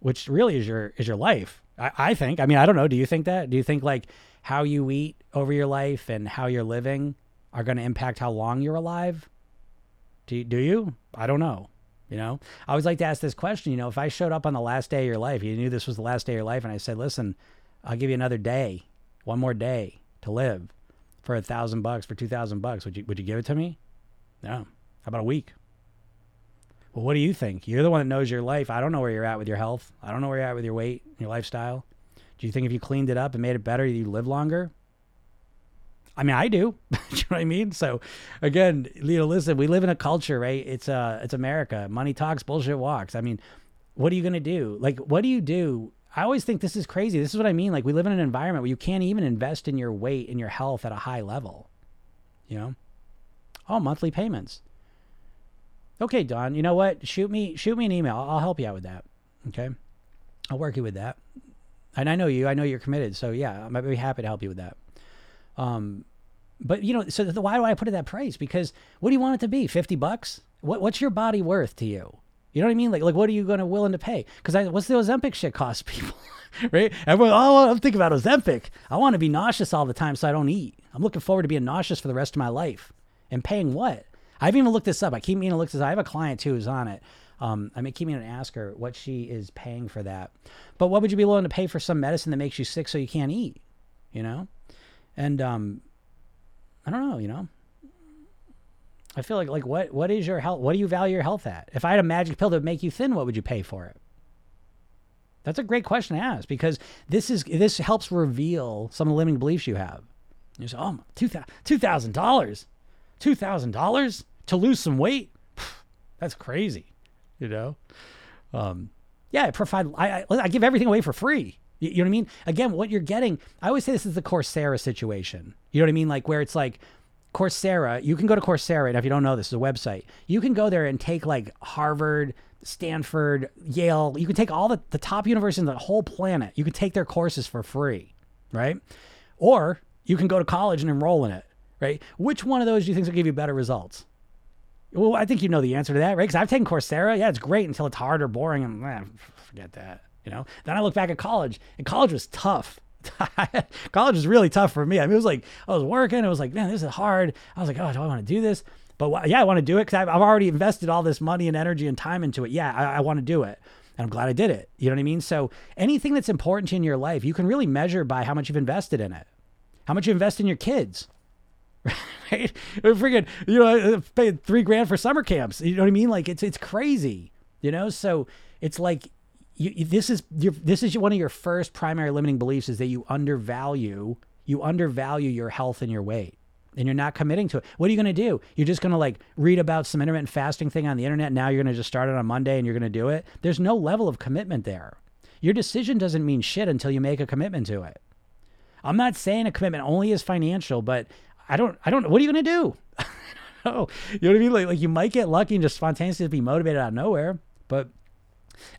which really is your, is your life. I, I think, I mean, I don't know. Do you think that? Do you think like how you eat over your life and how you're living are going to impact how long you're alive? Do you, do you? I don't know. You know, I always like to ask this question, you know, if I showed up on the last day of your life, you knew this was the last day of your life. And I said, listen, I'll give you another day, one more day to live for a thousand bucks, for two thousand bucks. Would you, would you give it to me? No. How about a week? Well, what do you think? You're the one that knows your life. I don't know where you're at with your health. I don't know where you're at with your weight, your lifestyle. Do you think if you cleaned it up and made it better, you live longer? I mean, I do. Do you know what I mean? So again, you know, listen, we live in a culture, right? It's uh, it's America. Money talks, bullshit walks. I mean, what are you going to do? Like, what do you do? I always think this is crazy. This is what I mean. Like, we live in an environment where you can't even invest in your weight and your health at a high level, you know? Oh, monthly payments. Okay, Don, you know what? Shoot me, shoot me an email. I'll, I'll help you out with that. Okay. I'll work you with that. And I know you, I know you're committed. So yeah, I might be happy to help you with that. Um, but you know, so the, why do I put it that price? Because what do you want it to be? fifty bucks? What What's your body worth to you? You know what I mean? Like, like what are you going to willing to pay? Cause I, what's the Ozempic shit cost people, right? Everyone, oh, I'm thinking about Ozempic. I want to be nauseous all the time. So I don't eat. I'm looking forward to being nauseous for the rest of my life and paying what? I've even looked this up. I keep meaning to look this up. I have a client too who's on it. Um, I may keep meaning to ask her what she is paying for that. But what would you be willing to pay for some medicine that makes you sick so you can't eat? You know? And um, I don't know, you know? I feel like, like what what is your health? What do you value your health at? If I had a magic pill that would make you thin, what would you pay for it? That's a great question to ask because this is this helps reveal some of the limiting beliefs you have. You say, oh, two thousand dollars. two thousand dollars to lose some weight? That's crazy, you know? Um, yeah, I provide, I, I, I give everything away for free. You, you know what I mean? Again, what you're getting, I always say this is the Coursera situation. You know what I mean? Like where it's like Coursera, you can go to Coursera, and if you don't know, this is a website. You can go there and take like Harvard, Stanford, Yale. You can take all the, the top universities in the whole planet. You can take their courses for free, right? Or you can go to college and enroll in it. Right? Which one of those do you think will give you better results? Well, I think you know the answer to that, right? Because I've taken Coursera. Yeah, it's great until it's hard or boring. And eh, forget that, you know? Then I look back at college, and college was tough. College was really tough for me. I mean, it was like, I was working. It was like, man, this is hard. I was like, oh, do I want to do this? But wh- yeah, I want to do it because I've, I've already invested all this money and energy and time into it. Yeah, I, I want to do it. And I'm glad I did it. You know what I mean? So anything that's important to you in your life, you can really measure by how much you've invested in it, how much you invest in your kids. Right? We're freaking, you know, paying three grand for summer camps. You know what I mean? Like it's, it's crazy, you know? So it's like, you, you, this is your, this is one of your first primary limiting beliefs is that you undervalue, you undervalue your health and your weight and you're not committing to it. What are you going to do? You're just going to like read about some intermittent fasting thing on the internet. Now you're going to just start it on Monday and you're going to do it. There's no level of commitment there. Your decision doesn't mean shit until you make a commitment to it. I'm not saying a commitment only is financial, but I don't, I don't know. What are you going to do? I don't know. You know what I mean? Like, like you might get lucky and just spontaneously be motivated out of nowhere, but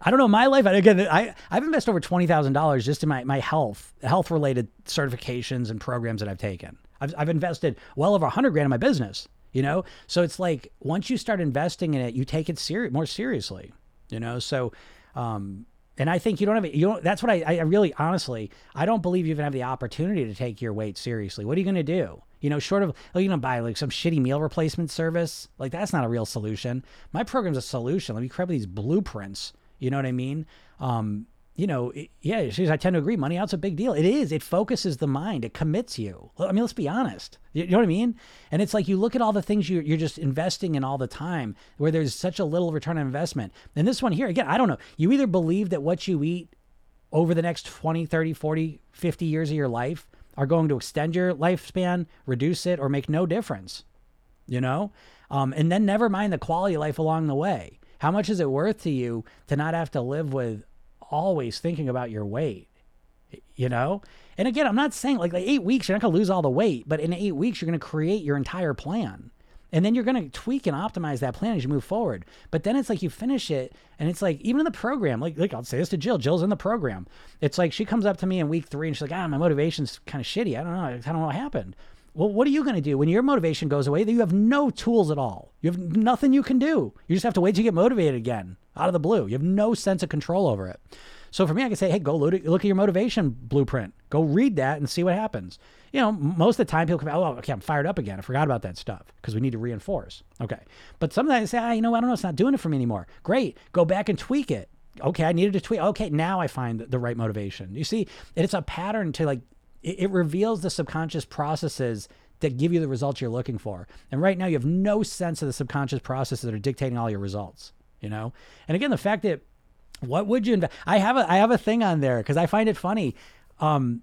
I don't know. My life, again, I, I've invested over twenty thousand dollars just in my, my health, health related certifications and programs that I've taken. I've, I've invested well over a hundred grand in my business, you know? So it's like, once you start investing in it, you take it serious, more seriously, you know? So, um, and I think you don't have, you don't, that's what I, I really, honestly, I don't believe you even have the opportunity to take your weight seriously. What are you going to do? You know, short of, oh, you know, buy like some shitty meal replacement service. Like that's not a real solution. My program's a solution. Let me create these blueprints. You know what I mean? Um, you know, it, yeah, I tend to agree. Money out's a big deal. It is. It focuses the mind. It commits you. I mean, let's be honest. You, you know what I mean? And it's like, you look at all the things you, you're just investing in all the time where there's such a little return on investment. And this one here, again, I don't know. You either believe that what you eat over the next twenty, thirty, forty, fifty years of your life are going to extend your lifespan, reduce it, or make no difference, you know? Um, and then never mind the quality of life along the way. How much is it worth to you to not have to live with always thinking about your weight you know? And again, I'm not saying like, like eight weeks, you're not going to lose all the weight, but in eight weeks, you're going to create your entire plan. And then you're going to tweak and optimize that plan as you move forward. But then it's like you finish it, and it's like, even in the program, like, like I'll say this to Jill, Jill's in the program. It's like she comes up to me in week three and she's like, ah, my motivation's kind of shitty. I don't know. I don't know what happened. Well, what are you going to do when your motivation goes away? That you have no tools at all. You have nothing you can do. You just have to wait till you get motivated again out of the blue. You have no sense of control over it. So for me, I can say, hey, go look at your motivation blueprint. Go read that and see what happens. You know, most of the time people come out, oh, okay, I'm fired up again. I forgot about that stuff because we need to reinforce. Okay. But sometimes I say, ah, you know, I don't know. It's not doing it for me anymore. Great. Go back and tweak it. Okay. I needed to tweak. Okay. Now I find the right motivation. You see, it's a pattern to like, it reveals the subconscious processes that give you the results you're looking for. And right now you have no sense of the subconscious processes that are dictating all your results, you know? And again, the fact that what would you invest? I have a, I have a thing on there because I find it funny. Um,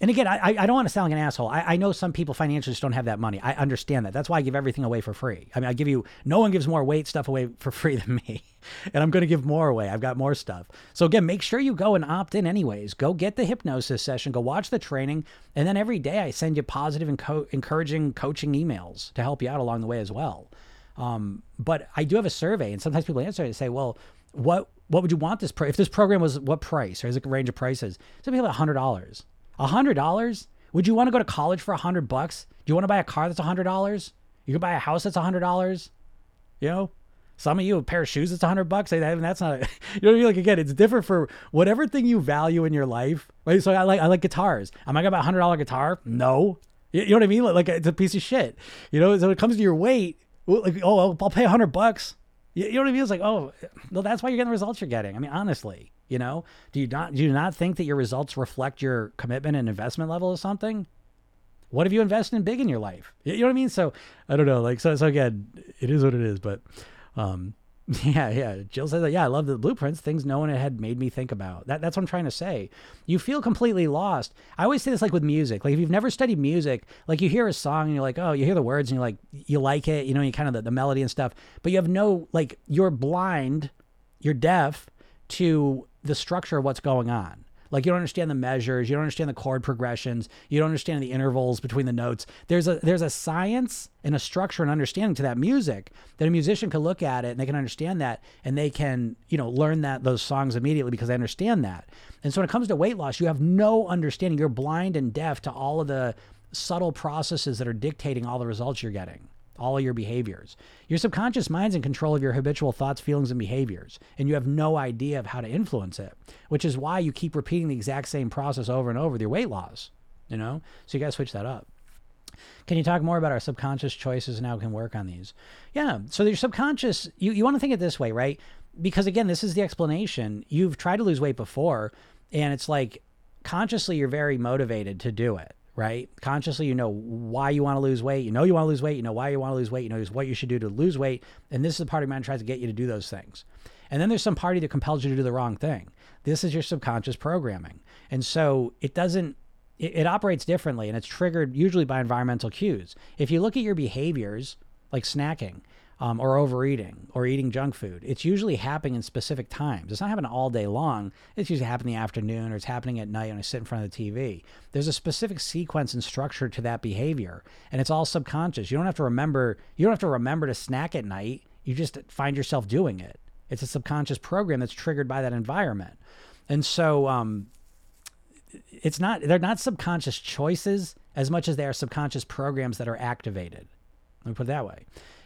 and again, I, I don't want to sound like an asshole. I, I know some people financially just don't have that money. I understand that. That's why I give everything away for free. I mean, I give you, no one gives more weight stuff away for free than me. And I'm going to give more away. I've got more stuff. So again, make sure you go and opt in anyways. Go get the hypnosis session. Go watch the training. And then every day I send you positive and co- encouraging coaching emails to help you out along the way as well. Um, but I do have a survey, and sometimes people answer it and say, well, what what would you want this pro- if this program was what price? Or is it a range of prices? So people like one hundred dollars. one hundred dollars? Would you want to go to college for one hundred bucks? Do you want to buy a car that's one hundred dollars? You can buy a house that's one hundred dollars? You know? Some of you, a pair of shoes, it's a hundred bucks. I mean, that's not, you know what I mean? Like, again, it's different for whatever thing you value in your life. Like, so I like, I like guitars. Am I going to buy a hundred dollar guitar? No. You know what I mean? Like, like, it's a piece of shit, you know? So when it comes to your weight, like, oh, I'll, I'll pay a hundred bucks. You know what I mean? It's like, oh, well, that's why you're getting the results you're getting. I mean, honestly, you know, do you not, do you not think that your results reflect your commitment and investment level of something? What have you invested in big in your life? You know what I mean? So I don't know. Like, so, so again, it is what it is, but Um, yeah, yeah. Jill says that, yeah, I love the blueprints, things no one had made me think about. That, that's what I'm trying to say. You feel completely lost. I always say this like with music, like if you've never studied music, like you hear a song and you're like, oh, you hear the words and you're like, you like it, you know, you kind of the, the melody and stuff, but you have no, like you're blind, you're deaf to the structure of what's going on. Like you don't understand the measures, you don't understand the chord progressions, you don't understand the intervals between the notes. There's a there's a science and a structure and understanding to that music that a musician can look at it and they can understand that and they can, you know, learn that those songs immediately because they understand that. And so when it comes to weight loss, you have no understanding. You're blind and deaf to all of the subtle processes that are dictating all the results you're getting, all of your behaviors. Your subconscious mind's in control of your habitual thoughts, feelings, and behaviors, and you have no idea of how to influence it, which is why you keep repeating the exact same process over and over with your weight loss, you know? So you gotta switch that up. Can you talk more about our subconscious choices and how we can work on these? Yeah, so your subconscious, you, you wanna think it this way, right? Because again, this is the explanation. You've tried to lose weight before, and it's like, consciously, you're very motivated to do it. Right? Consciously, you know why you want to lose weight. You know you want to lose weight. You know why you want to lose weight. You know what you should do to lose weight. And this is the part of your mind that tries to get you to do those things. And then there's some party that compels you to do the wrong thing. This is your subconscious programming. And so it doesn't, it, it operates differently, and it's triggered usually by environmental cues. If you look at your behaviors, like snacking, Um, or overeating or eating junk food, it's usually happening in specific times. It's not happening all day long. It's usually happening in the afternoon, or it's happening at night when I sit in front of the T V. There's a specific sequence and structure to that behavior, and it's all subconscious. You don't have to remember, you don't have to remember to snack at night. You just find yourself doing it. It's a subconscious program that's triggered by that environment. And so um, it's not, they're not subconscious choices as much as they are subconscious programs that are activated. Let me put it that way.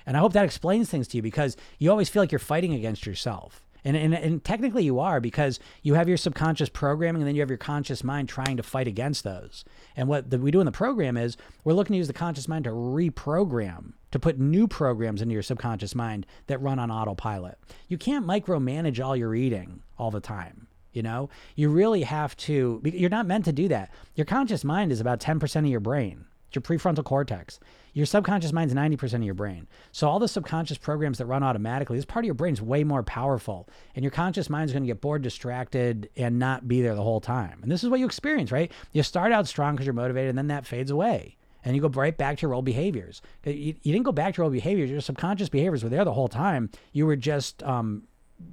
And I hope that explains things to you, because you always feel like you're fighting against yourself. And, and and technically you are, because you have your subconscious programming and then you have your conscious mind trying to fight against those. And what the, we do in the program is we're looking to use the conscious mind to reprogram, to put new programs into your subconscious mind that run on autopilot. You can't micromanage all your eating all the time. You know, you really have to, you're not meant to do that. Your conscious mind is about ten percent of your brain. It's your prefrontal cortex. Your subconscious mind's ninety percent of your brain. So all the subconscious programs that run automatically, this part of your brain's way more powerful, and your conscious mind's going to get bored, distracted, and not be there the whole time. And this is what you experience, right? You start out strong because you're motivated, and then that fades away, and you go right back to your old behaviors. You, you didn't go back to your old behaviors. Your subconscious behaviors were there the whole time. You were just um,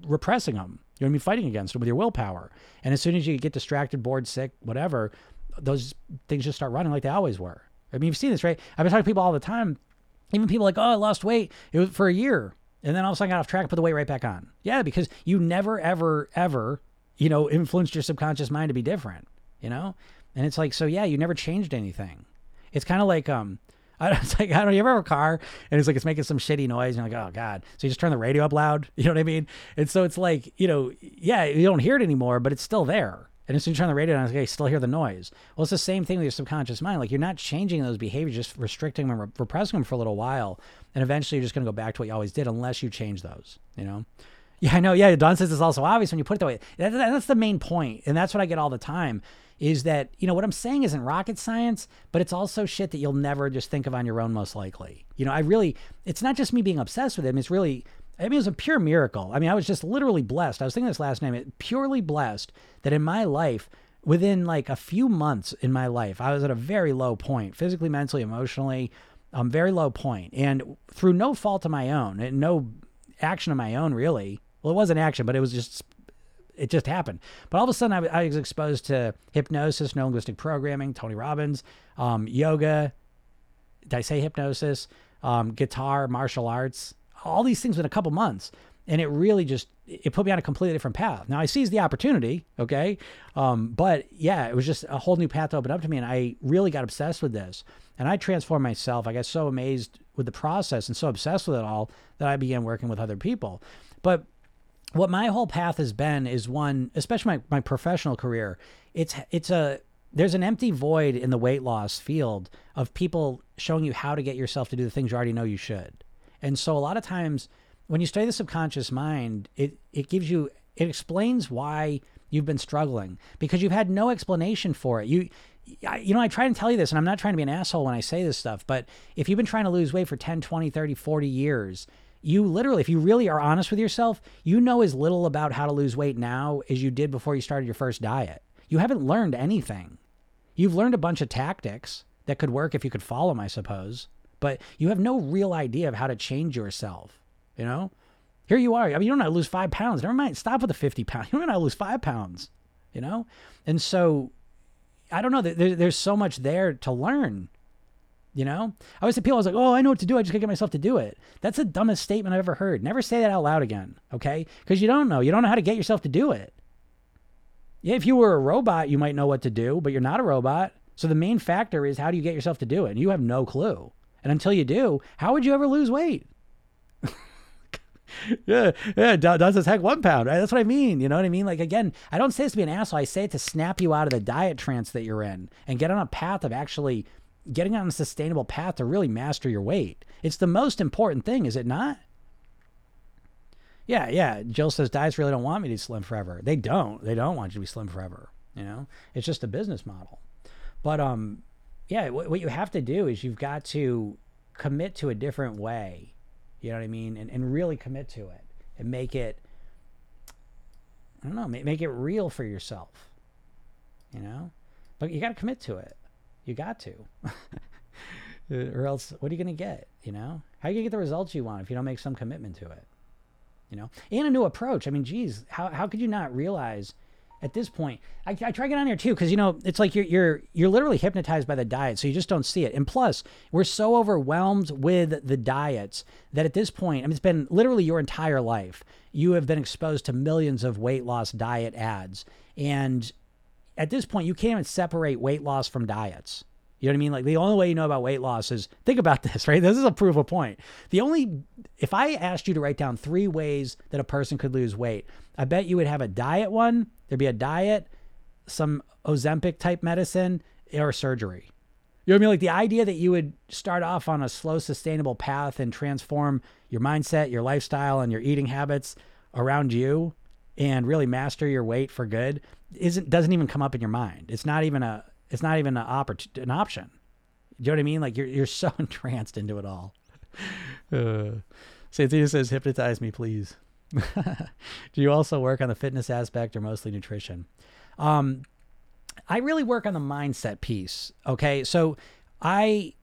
repressing them. You're going to be fighting against them with your willpower. And as soon as you get distracted, bored, sick, whatever, those things just start running like they always were. I mean, you've seen this, right? I've been talking to people all the time, even people like, oh, I lost weight it was for a year. And then all of a sudden I got off track and put the weight right back on. Yeah, because you never, ever, ever, you know, influenced your subconscious mind to be different, you know? And it's like, so yeah, you never changed anything. It's kind of like, um, I don't, like, I don't know, you ever have a car and it's like, it's making some shitty noise and you're like, oh God. So you just turn the radio up loud, you know what I mean? And so it's like, you know, yeah, you don't hear it anymore, but it's still there. And as soon as you turn the radio down, it's like, I still hear the noise. Well, it's the same thing with your subconscious mind. Like, you're not changing those behaviors, just restricting them and repressing them for a little while. And eventually you're just going to go back to what you always did unless you change those, you know? Yeah, I know. Yeah, Don says it's also obvious when you put it that way. That, that, that's the main point. And that's what I get all the time is that, you know, what I'm saying isn't rocket science, but it's also shit that you'll never just think of on your own, most likely. You know, I really, it's not just me being obsessed with him. It's really... I mean, it was a pure miracle. I mean, I was just literally blessed. I was thinking this last night, purely blessed that in my life, within like a few months in my life, I was at a very low point, physically, mentally, emotionally, um, very low point. And through no fault of my own and no action of my own, really. Well, it wasn't action, but it was just, it just happened. But all of a sudden I, I was exposed to hypnosis, neurolinguistic programming, Tony Robbins, um, yoga, did I say hypnosis, um, guitar, martial arts, all these things in a couple months. And it really just, it put me on a completely different path. Now I seized the opportunity. Okay. Um, but yeah, it was just a whole new path opened up to me. And I really got obsessed with this and I transformed myself. I got so amazed with the process and so obsessed with it all that I began working with other people. But what my whole path has been is one, especially my, my professional career. It's, it's a, there's an empty void in the weight loss field of people showing you how to get yourself to do the things you already know you should. And so a lot of times when you study the subconscious mind, it, it gives you, it explains why you've been struggling because you've had no explanation for it. You, you know, I try and tell you this, and I'm not trying to be an asshole when I say this stuff, but if you've been trying to lose weight for ten, twenty, thirty, forty years, you literally, if you really are honest with yourself, you know as little about how to lose weight now as you did before you started your first diet. You haven't learned anything. You've learned a bunch of tactics that could work if you could follow them, I suppose. But you have no real idea of how to change yourself, you know? Here you are. I mean, you don't know how to lose five pounds. Never mind. Stop with the fifty pounds. You don't know how to lose five pounds, you know? And so, I don't know. There, there's so much there to learn, you know? I always say people, I was like, oh, I know what to do. I just gotta get myself to do it. That's the dumbest statement I've ever heard. Never say that out loud again, okay? Because you don't know. You don't know how to get yourself to do it. Yeah, if you were a robot, you might know what to do, but you're not a robot. So the main factor is how do you get yourself to do it? And you have no clue. And until you do, how would you ever lose weight? yeah, yeah, Don says, heck, one pound. Right? That's what I mean. You know what I mean? Like, again, I don't say this to be an asshole. I say it to snap you out of the diet trance that you're in and get on a path of actually getting on a sustainable path to really master your weight. It's the most important thing, is it not? Yeah, yeah. Jill says, diets really don't want me to be slim forever. They don't. They don't want you to be slim forever. You know, it's just a business model. But, um, yeah, what you have to do is you've got to commit to a different way, you know what I mean? And and really commit to it and make it, I don't know, make it real for yourself, you know? But you got to commit to it. You got to. Or else, what are you going to get, you know? How are you going to get the results you want if you don't make some commitment to it, you know? And a new approach. I mean, geez, how, how could you not realize... At this point, I, I try to get on here too, because, you know, it's like you're you're you're literally hypnotized by the diet, so you just don't see it. And plus, we're so overwhelmed with the diets that at this point, I mean, it's been literally your entire life. You have been exposed to millions of weight loss diet ads. And at this point, you can't even separate weight loss from diets. You know what I mean? Like, the only way you know about weight loss is, think about this, right? This is a proof of point. The only, if I asked you to write down three ways that a person could lose weight, I bet you would have a diet one. There'd be a diet, some Ozempic type medicine, or surgery. You know what I mean? Like, the idea that you would start off on a slow, sustainable path and transform your mindset, your lifestyle, and your eating habits around you and really master your weight for good isn't, doesn't even come up in your mind. It's not even a, it's not even an, oppor- an option. Do you know what I mean? Like, you're you're so entranced into it all. uh, Santina says, hypnotize me, please. Do you also work on the fitness aspect or mostly nutrition? Um, I really work on the mindset piece. Okay. So I,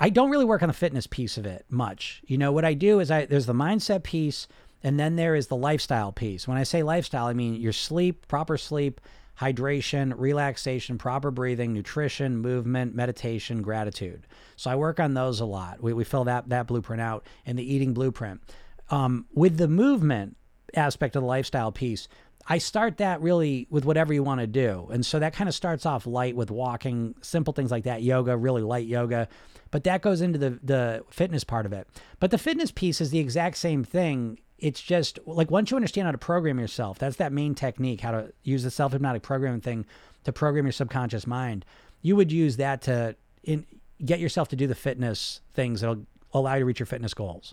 I don't really work on the fitness piece of it much. You know, what I do is I, there's the mindset piece. And then there is the lifestyle piece. When I say lifestyle, I mean your sleep, proper sleep, hydration, relaxation, proper breathing, nutrition, movement, meditation, gratitude. So I work on those a lot. We we fill that that blueprint out and the eating blueprint. Um, with the movement aspect of the lifestyle piece, I start that really with whatever you want to do. And so that kind of starts off light with walking, simple things like that, yoga, really light yoga. But that goes into the the fitness part of it. But the fitness piece is the exact same thing. It's just like once you understand how to program yourself, that's that main technique, how to use the self-hypnotic programming thing to program your subconscious mind. You would use that to in, get yourself to do the fitness things that'll allow you to reach your fitness goals.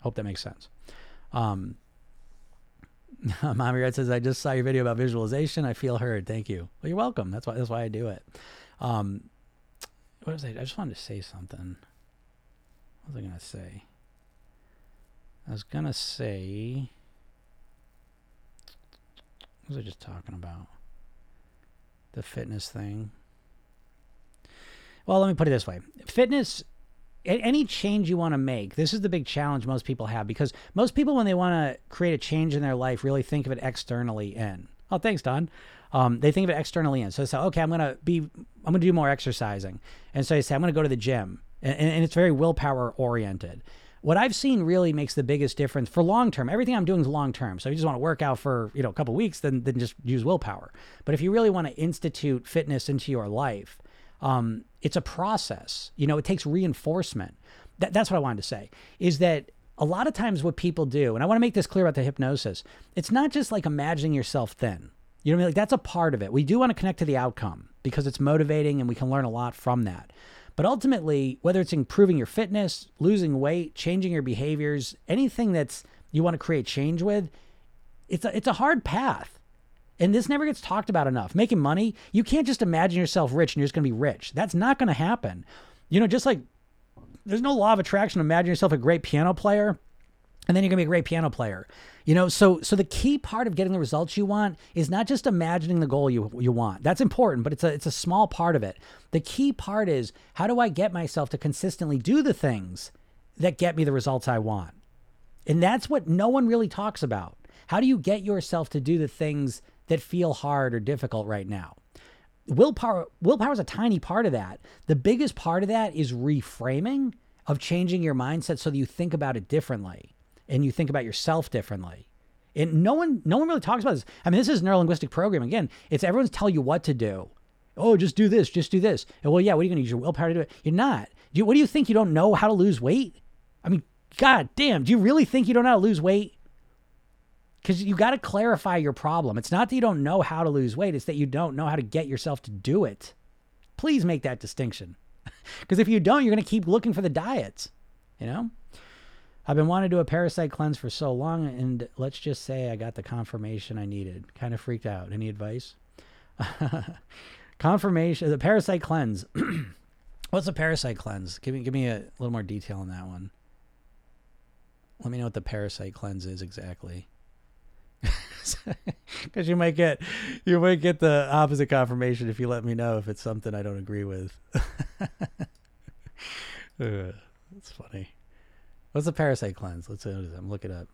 Hope that makes sense. Um, Mommy Red says, I just saw your video about visualization. I feel heard. Thank you. Well, you're welcome. That's why, that's why I do it. Um, what was I? I just wanted to say something. What was I going to say? I was going to say, what was I just talking about? The fitness thing. Well, let me put it this way. Fitness, any change you want to make, this is the big challenge most people have, because most people, when they want to create a change in their life, really think of it externally in. Oh, thanks, Don. Um, they think of it externally in. So they say, okay, I'm going to be, I'm going to do more exercising. And so they say, I'm going to go to the gym. And, and it's very willpower oriented. What I've seen really makes the biggest difference for long-term. Everything I'm doing is long-term. So if you just want to work out for, you know, a couple of weeks, then, then just use willpower. But if you really want to institute fitness into your life, um, it's a process. You know, it takes reinforcement. That, that's what I wanted to say, is that a lot of times what people do, and I want to make this clear about the hypnosis, it's not just like imagining yourself thin. You know what I mean? Like, that's a part of it. We do want to connect to the outcome because it's motivating and we can learn a lot from that. But ultimately, whether it's improving your fitness, losing weight, changing your behaviors, anything that's you want to create change with, it's a, it's a hard path. And this never gets talked about enough. Making money, you can't just imagine yourself rich and you're just going to be rich. That's not going to happen. You know, just like there's no law of attraction. Imagine yourself a great piano player, and then you're going to be a great piano player. You know, so so the key part of getting the results you want is not just imagining the goal you you want. That's important, but it's a it's a small part of it. The key part is, how do I get myself to consistently do the things that get me the results I want? And that's what no one really talks about. How do you get yourself to do the things that feel hard or difficult right now? Willpower willpower is a tiny part of that. The biggest part of that is reframing, of changing your mindset so that you think about it differently. And you think about yourself differently. And no one no one really talks about this. I mean, this is neuro-linguistic programming. Again, it's everyone's telling you what to do. Oh, just do this, just do this. And well, yeah, what are you going to use your willpower to do it? You're not. Do you, what do you think? You don't know how to lose weight? I mean, God damn, do you really think you don't know how to lose weight? Because you got to clarify your problem. It's not that you don't know how to lose weight. It's that you don't know how to get yourself to do it. Please make that distinction. Because if you don't, you're going to keep looking for the diets, you know? I've been wanting to do a parasite cleanse for so long, and let's just say I got the confirmation I needed. Kind of freaked out. Any advice? Confirmation, the parasite cleanse. What's a parasite cleanse? Give me, give me a little more detail on that one. Let me know what the parasite cleanse is exactly. Because you might get, you might get the opposite confirmation if you let me know if it's something I don't agree with. That's funny. What's a parasite cleanse? Let's see. I'm look it up.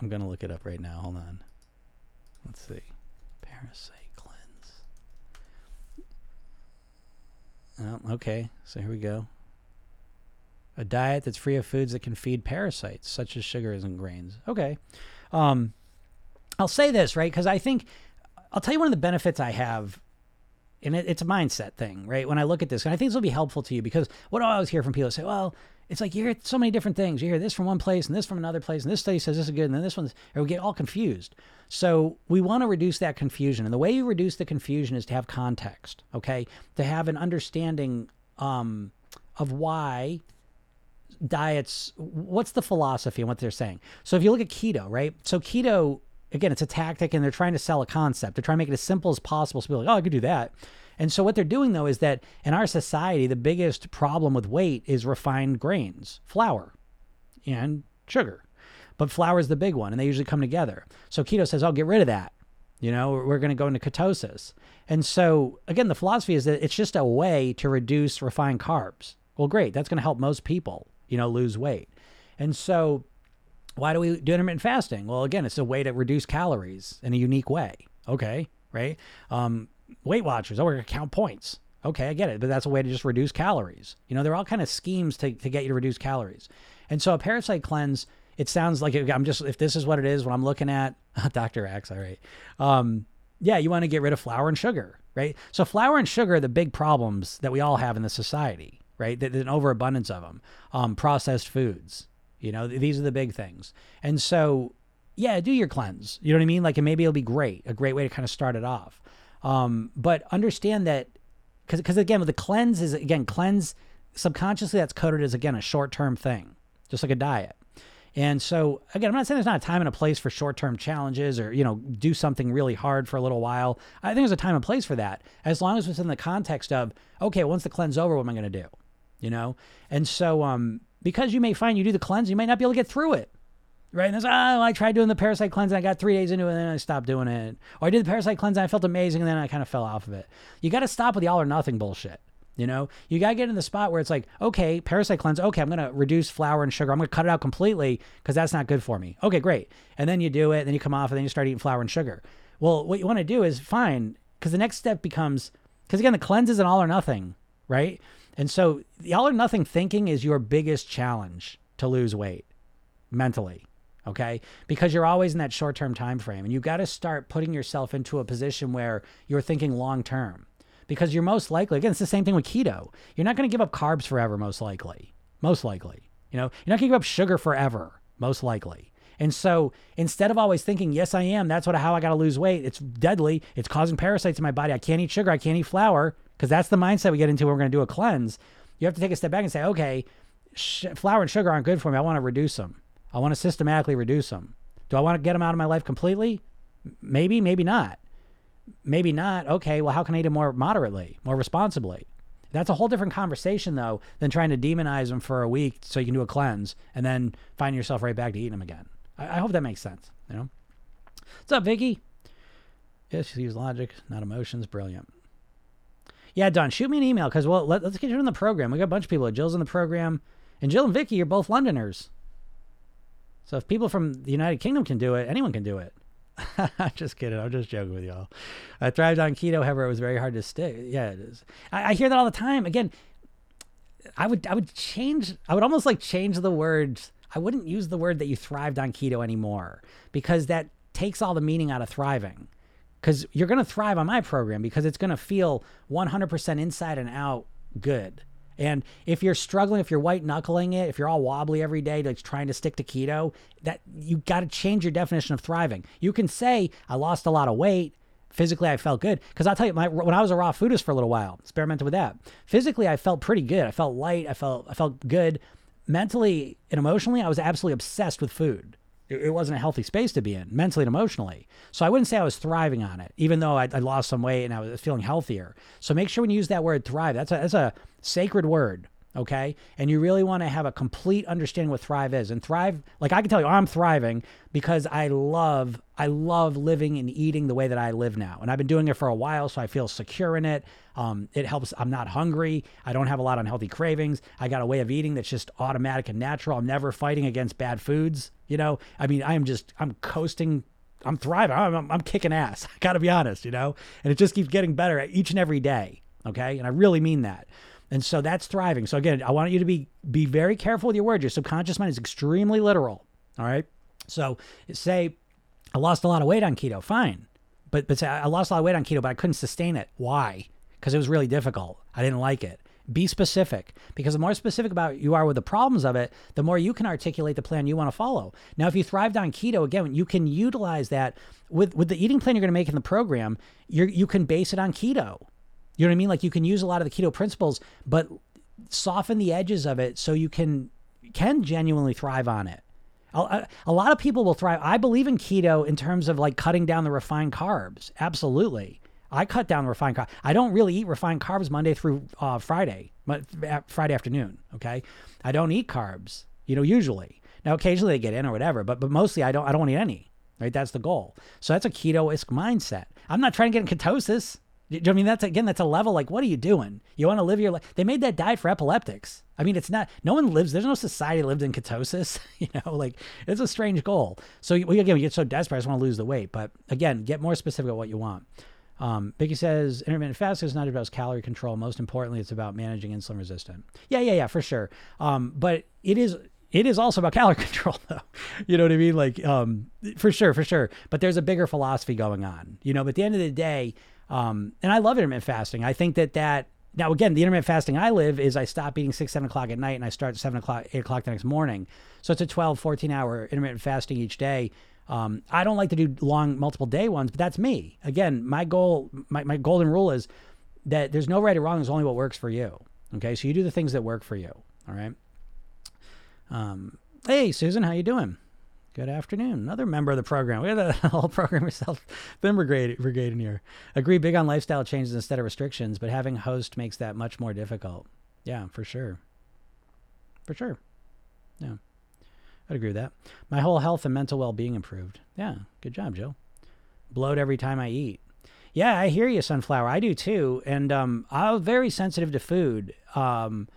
I'm gonna look it up right now. Hold on. Let's see. Parasite cleanse. Oh, okay. So here we go. A diet that's free of foods that can feed parasites, such as sugars and grains. Okay. Um, I'll say this, right? Because I think I'll tell you one of the benefits I have. And it, it's a mindset thing, right? When I look at this, and I think this will be helpful to you, because what I always hear from people is say, well, it's like you hear so many different things. You hear this from one place and this from another place, and this study says this is good, and then this one's, and we get all confused. So we want to reduce that confusion. And the way you reduce the confusion is to have context, okay? To have an understanding um, of why diets, what's the philosophy and what they're saying. So if you look at keto, right? So keto, again, it's a tactic, and they're trying to sell a concept. They're trying to make it as simple as possible. So people are like, oh, I could do that. And so what they're doing, though, is that in our society, the biggest problem with weight is refined grains, flour, and sugar. But flour is the big one, and they usually come together. So keto says, oh, get rid of that. You know, we're going to go into ketosis. And so, again, the philosophy is that it's just a way to reduce refined carbs. Well, great. That's going to help most people, you know, lose weight. And so Why do we do intermittent fasting? Well, again, it's a way to reduce calories in a unique way. Okay, right? Um, Weight Watchers, oh, we're going to count points. Okay, I get it, but that's a way to just reduce calories. You know, there are all kind of schemes to, to get you to reduce calories. And so a parasite cleanse, it sounds like it, I'm just, if this is what it is, what I'm looking at, Doctor Axe, all right. Um, yeah, you want to get rid of flour and sugar, right? So flour and sugar are the big problems that we all have in this society, right? There's an overabundance of them. Um, processed foods, you know, these are the big things. And so, yeah, do your cleanse. You know what I mean? Like, and maybe it'll be great, a great way to kind of start it off. Um, but understand that, because because again, with the cleanse is, again, cleanse, subconsciously that's coded as, again, a short-term thing, just like a diet. And so, again, I'm not saying there's not a time and a place for short-term challenges or, you know, do something really hard for a little while. I think there's a time and place for that, as long as it's in the context of, okay, once the cleanse is over, what am I going to do? You know? And so, um, because you may find you do the cleanse, you might not be able to get through it. Right? And that's, oh, I tried doing the parasite cleanse and I got three days into it and then I stopped doing it. Or I did the parasite cleanse and I felt amazing and then I kind of fell off of it. You got to stop with the all or nothing bullshit. You know, you got to get in the spot where it's like, okay, parasite cleanse. Okay, I'm going to reduce flour and sugar. I'm going to cut it out completely because that's not good for me. Okay, great. And then you do it and then you come off and then you start eating flour and sugar. Well, what you want to do is fine, because the next step becomes, because again, the cleanse is an all or nothing, right? And so the all or nothing thinking is your biggest challenge to lose weight mentally. Okay, because you're always in that short-term time frame, and you got to start putting yourself into a position where you're thinking long-term, because you're most likely, again, it's the same thing with keto. You're not going to give up carbs forever, most likely, most likely, you know, you're not going to give up sugar forever, most likely. And so instead of always thinking, yes, I am, that's what, how I got to lose weight. It's deadly. It's causing parasites in my body. I can't eat sugar. I can't eat flour. Cause that's the mindset we get into when we're going to do a cleanse. You have to take a step back and say, okay, sh- flour and sugar aren't good for me. I want to reduce them. I want to systematically reduce them. Do I want to get them out of my life completely? Maybe, maybe not. Maybe not. Okay, well, how can I eat them more moderately, more responsibly? That's a whole different conversation, though, than trying to demonize them for a week so you can do a cleanse and then find yourself right back to eating them again. I, I hope that makes sense, you know? What's up, Vicky? Yes, use logic, not emotions. Brilliant. Yeah, Don, shoot me an email, because well, let, let's get you in the program. We got a bunch of people. Jill's in the program. And Jill and Vicky are both Londoners. So if people from the United Kingdom can do it, anyone can do it. I'm just kidding. I'm just joking with y'all. I thrived on keto. However, it was very hard to stay. Yeah, it is. I, I hear that all the time. Again, I would I would change. I would almost like change the words. I wouldn't use the word that you thrived on keto anymore, because that takes all the meaning out of thriving. Because you're going to thrive on my program, because it's going to feel one hundred percent inside and out good. And if you're struggling, if you're white knuckling it, if you're all wobbly every day, like trying to stick to keto, that you got to change your definition of thriving. You can say, I lost a lot of weight. Physically, I felt good. Because I'll tell you, my, when I was a raw foodist for a little while, experimented with that. Physically, I felt pretty good. I felt light. I felt I felt good. Mentally and emotionally, I was absolutely obsessed with food. It, it wasn't a healthy space to be in, mentally and emotionally. So I wouldn't say I was thriving on it, even though I, I lost some weight and I was feeling healthier. So make sure when you use that word thrive, that's a that's a sacred word, okay? And you really want to have a complete understanding what thrive is. And thrive, like I can tell you, I'm thriving because I love, I love living and eating the way that I live now. And I've been doing it for a while, so I feel secure in it. Um, it helps. I'm not hungry. I don't have a lot of unhealthy cravings. I got a way of eating that's just automatic and natural. I'm never fighting against bad foods. You know, I mean, I am just, I'm coasting. I'm thriving. I'm, I'm, I'm kicking ass. I got to be honest, you know, and it just keeps getting better each and every day. Okay. And I really mean that. And so that's thriving. So again, I want you to be be very careful with your words. Your subconscious mind is extremely literal. All right. So say I lost a lot of weight on keto. Fine. But but say I lost a lot of weight on keto, but I couldn't sustain it. Why? Because it was really difficult. I didn't like it. Be specific, because the more specific about you are with the problems of it, the more you can articulate the plan you want to follow. Now, if you thrived on keto, again, you can utilize that with, with the eating plan you're going to make in the program. You you can base it on keto. You know what I mean? Like you can use a lot of the keto principles, but soften the edges of it so you can can genuinely thrive on it. I, a lot of people will thrive. I believe in keto in terms of like cutting down the refined carbs. Absolutely. I cut down refined carbs. I don't really eat refined carbs Monday through uh, Friday, Friday afternoon. Okay. I don't eat carbs, you know, usually. Now, occasionally they get in or whatever, but, but mostly I don't, I don't eat any, right? That's the goal. So that's a keto-esque mindset. I'm not trying to get in ketosis. I mean, that's, again, that's a level, like, what are you doing? You want to live your life? They made that diet for epileptics. I mean, it's not, no one lives, there's no society lived in ketosis, you know, like, it's a strange goal. So, we, again, we get so desperate, I just want to lose the weight. But, again, get more specific about what you want. Um, Vicky says, intermittent fasting is not about calorie control. Most importantly, it's about managing insulin resistance. Yeah, yeah, yeah, for sure. Um, but it is... It is also about calorie control, though. You know what I mean? Like, um, for sure, for sure. But there's a bigger philosophy going on, you know, but at the end of the day, um, and I love intermittent fasting. I think that that, now again, the intermittent fasting I live is I stop eating six, seven o'clock at night and I start at seven o'clock, eight o'clock the next morning. So it's a twelve, fourteen hour intermittent fasting each day. Um, I don't like to do long multiple day ones, but that's me. Again, my goal, my, my golden rule is that there's no right or wrong. There's only what works for you. Okay. So you do the things that work for you. All right. Um, hey, Susan, how you doing? Good afternoon. Another member of the program. We had a whole program yourself, then brigade, brigade in here. Agree big on lifestyle changes instead of restrictions, but having a host makes that much more difficult. Yeah, for sure. For sure. Yeah, I'd agree with that. My whole health and mental well-being improved. Yeah, good job, Jill. Bloat every time I eat. Yeah, I hear you, Sunflower. I do too. And um, I'm very sensitive to food. Um,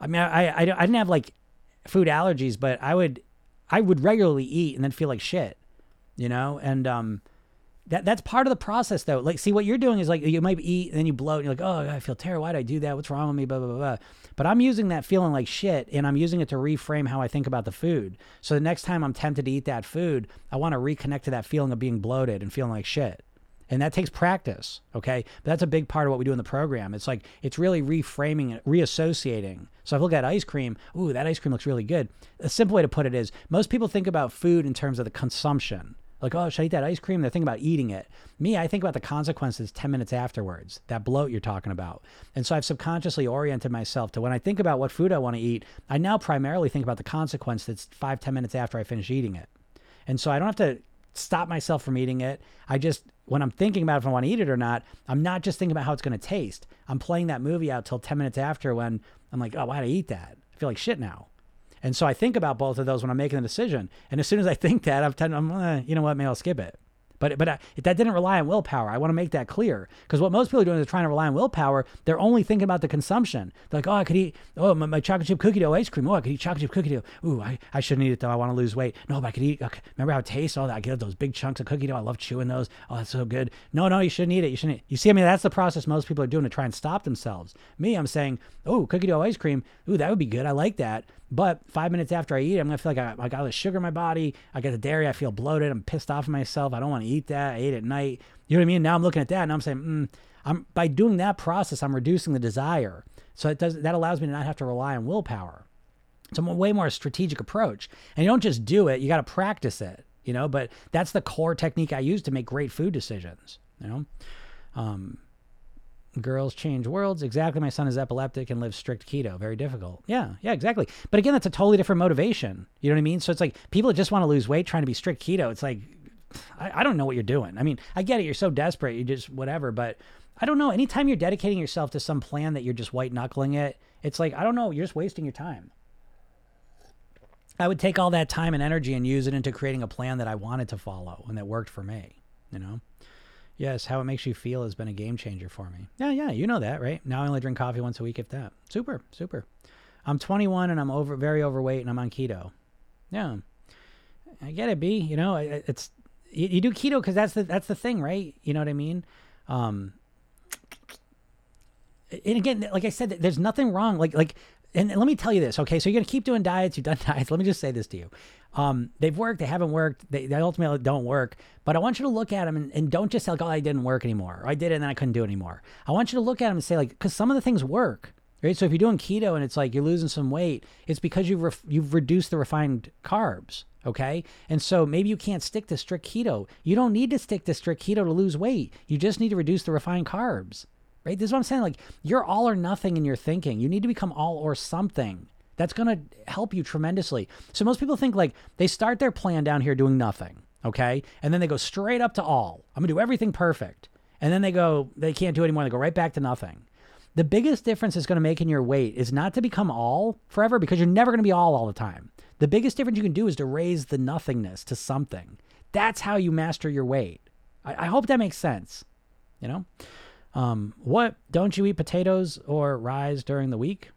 I mean, I, I, I didn't have like food allergies, but I would, I would regularly eat and then feel like shit, you know? And, um, that that's part of the process though. Like, see what you're doing is like, you might eat and then you bloat and you're like, oh, I feel terrible. Why did I do that? What's wrong with me? Blah, blah, blah, blah. But I'm using that feeling like shit and I'm using it to reframe how I think about the food. So the next time I'm tempted to eat that food, I want to reconnect to that feeling of being bloated and feeling like shit. And that takes practice. Okay. But that's a big part of what we do in the program. It's like, it's really reframing and reassociating. So if I look at ice cream, ooh, that ice cream looks really good. A simple way to put it is most people think about food in terms of the consumption. Like, oh, should I eat that ice cream? They're thinking about eating it. Me, I think about the consequences ten minutes afterwards, that bloat you're talking about. And so I've subconsciously oriented myself to when I think about what food I want to eat, I now primarily think about the consequence that's five, ten minutes after I finish eating it. And so I don't have to stop myself from eating it. I just, when I'm thinking about if I want to eat it or not, I'm not just thinking about how it's going to taste. I'm playing that movie out till ten minutes after when I'm like, oh, why did I eat that? I feel like shit now. And so I think about both of those when I'm making the decision. And as soon as I think that, I'm, tend- I'm uh, you know what, maybe I'll skip it. But but I, that didn't rely on willpower. I want to make that clear. Because what most people are doing is trying to rely on willpower. They're only thinking about the consumption. They're like, oh, I could eat, oh, my, my chocolate chip cookie dough ice cream. Oh, I could eat chocolate chip cookie dough. Ooh, I, I shouldn't eat it though. I want to lose weight. No, but I could eat, okay. Remember how it tastes? Oh, I get those big chunks of cookie dough. I love chewing those. Oh, that's so good. No, no, you shouldn't eat it. You shouldn't eat it. You see, I mean, that's the process most people are doing to try and stop themselves. Me, I'm saying, oh, cookie dough ice cream. Ooh, that would be good. I like that. But five minutes after I eat, I'm going to feel like I, I got all the sugar in my body. I got the dairy. I feel bloated. I'm pissed off at myself. I don't want to eat that. I ate at night. You know what I mean? Now I'm looking at that and I'm saying, mm, I'm by doing that process, I'm reducing the desire. So it does, that allows me to not have to rely on willpower. It's a way more strategic approach. And you don't just do it. You got to practice it, you know, but that's the core technique I use to make great food decisions, you know? Um, Girls change worlds. Exactly. My son is epileptic and lives strict keto. Very difficult. Yeah. Yeah, exactly. But again, that's a totally different motivation. You know what I mean? So it's like people that just want to lose weight trying to be strict keto. It's like, I, I don't know what you're doing. I mean, I get it. You're so desperate. You just whatever. But I don't know. Anytime you're dedicating yourself to some plan that you're just white knuckling it, it's like, I don't know. You're just wasting your time. I would take all that time and energy and use it into creating a plan that I wanted to follow and that worked for me, you know? Yes, how it makes you feel has been a game changer for me. Yeah, yeah, you know that, right? Now I only drink coffee once a week, if that. Super, super. I'm twenty-one and I'm over, very overweight and I'm on keto. Yeah, I get it, B. You know, it, it's you, you do keto because that's the that's the thing, right? You know what I mean? Um, and again, like I said, there's nothing wrong. Like like, and let me tell you this, okay? So you're gonna keep doing diets. You've done diets. Let me just say this to you. Um, they've worked, they haven't worked, they, they ultimately don't work, but I want you to look at them and, and don't just say like, oh, I didn't work anymore. Or I did it and then I couldn't do it anymore. I want you to look at them and say like, cause some of the things work, right? So if you're doing keto and it's like, you're losing some weight, it's because you've, ref- you've reduced the refined carbs. Okay. And so maybe you can't stick to strict keto. You don't need to stick to strict keto to lose weight. You just need to reduce the refined carbs, right? This is what I'm saying. Like you're all or nothing in your thinking. You need to become all or something. That's going to help you tremendously. So most people think like they start their plan down here doing nothing, okay? And then they go straight up to all. I'm going to do everything perfect. And then they go, they can't do it anymore. They go right back to nothing. The biggest difference it's going to make in your weight is not to become all forever because you're never going to be all all the time. The biggest difference you can do is to raise the nothingness to something. That's how you master your weight. I, I hope that makes sense, you know? Um, what? Don't you eat potatoes or rise during the week?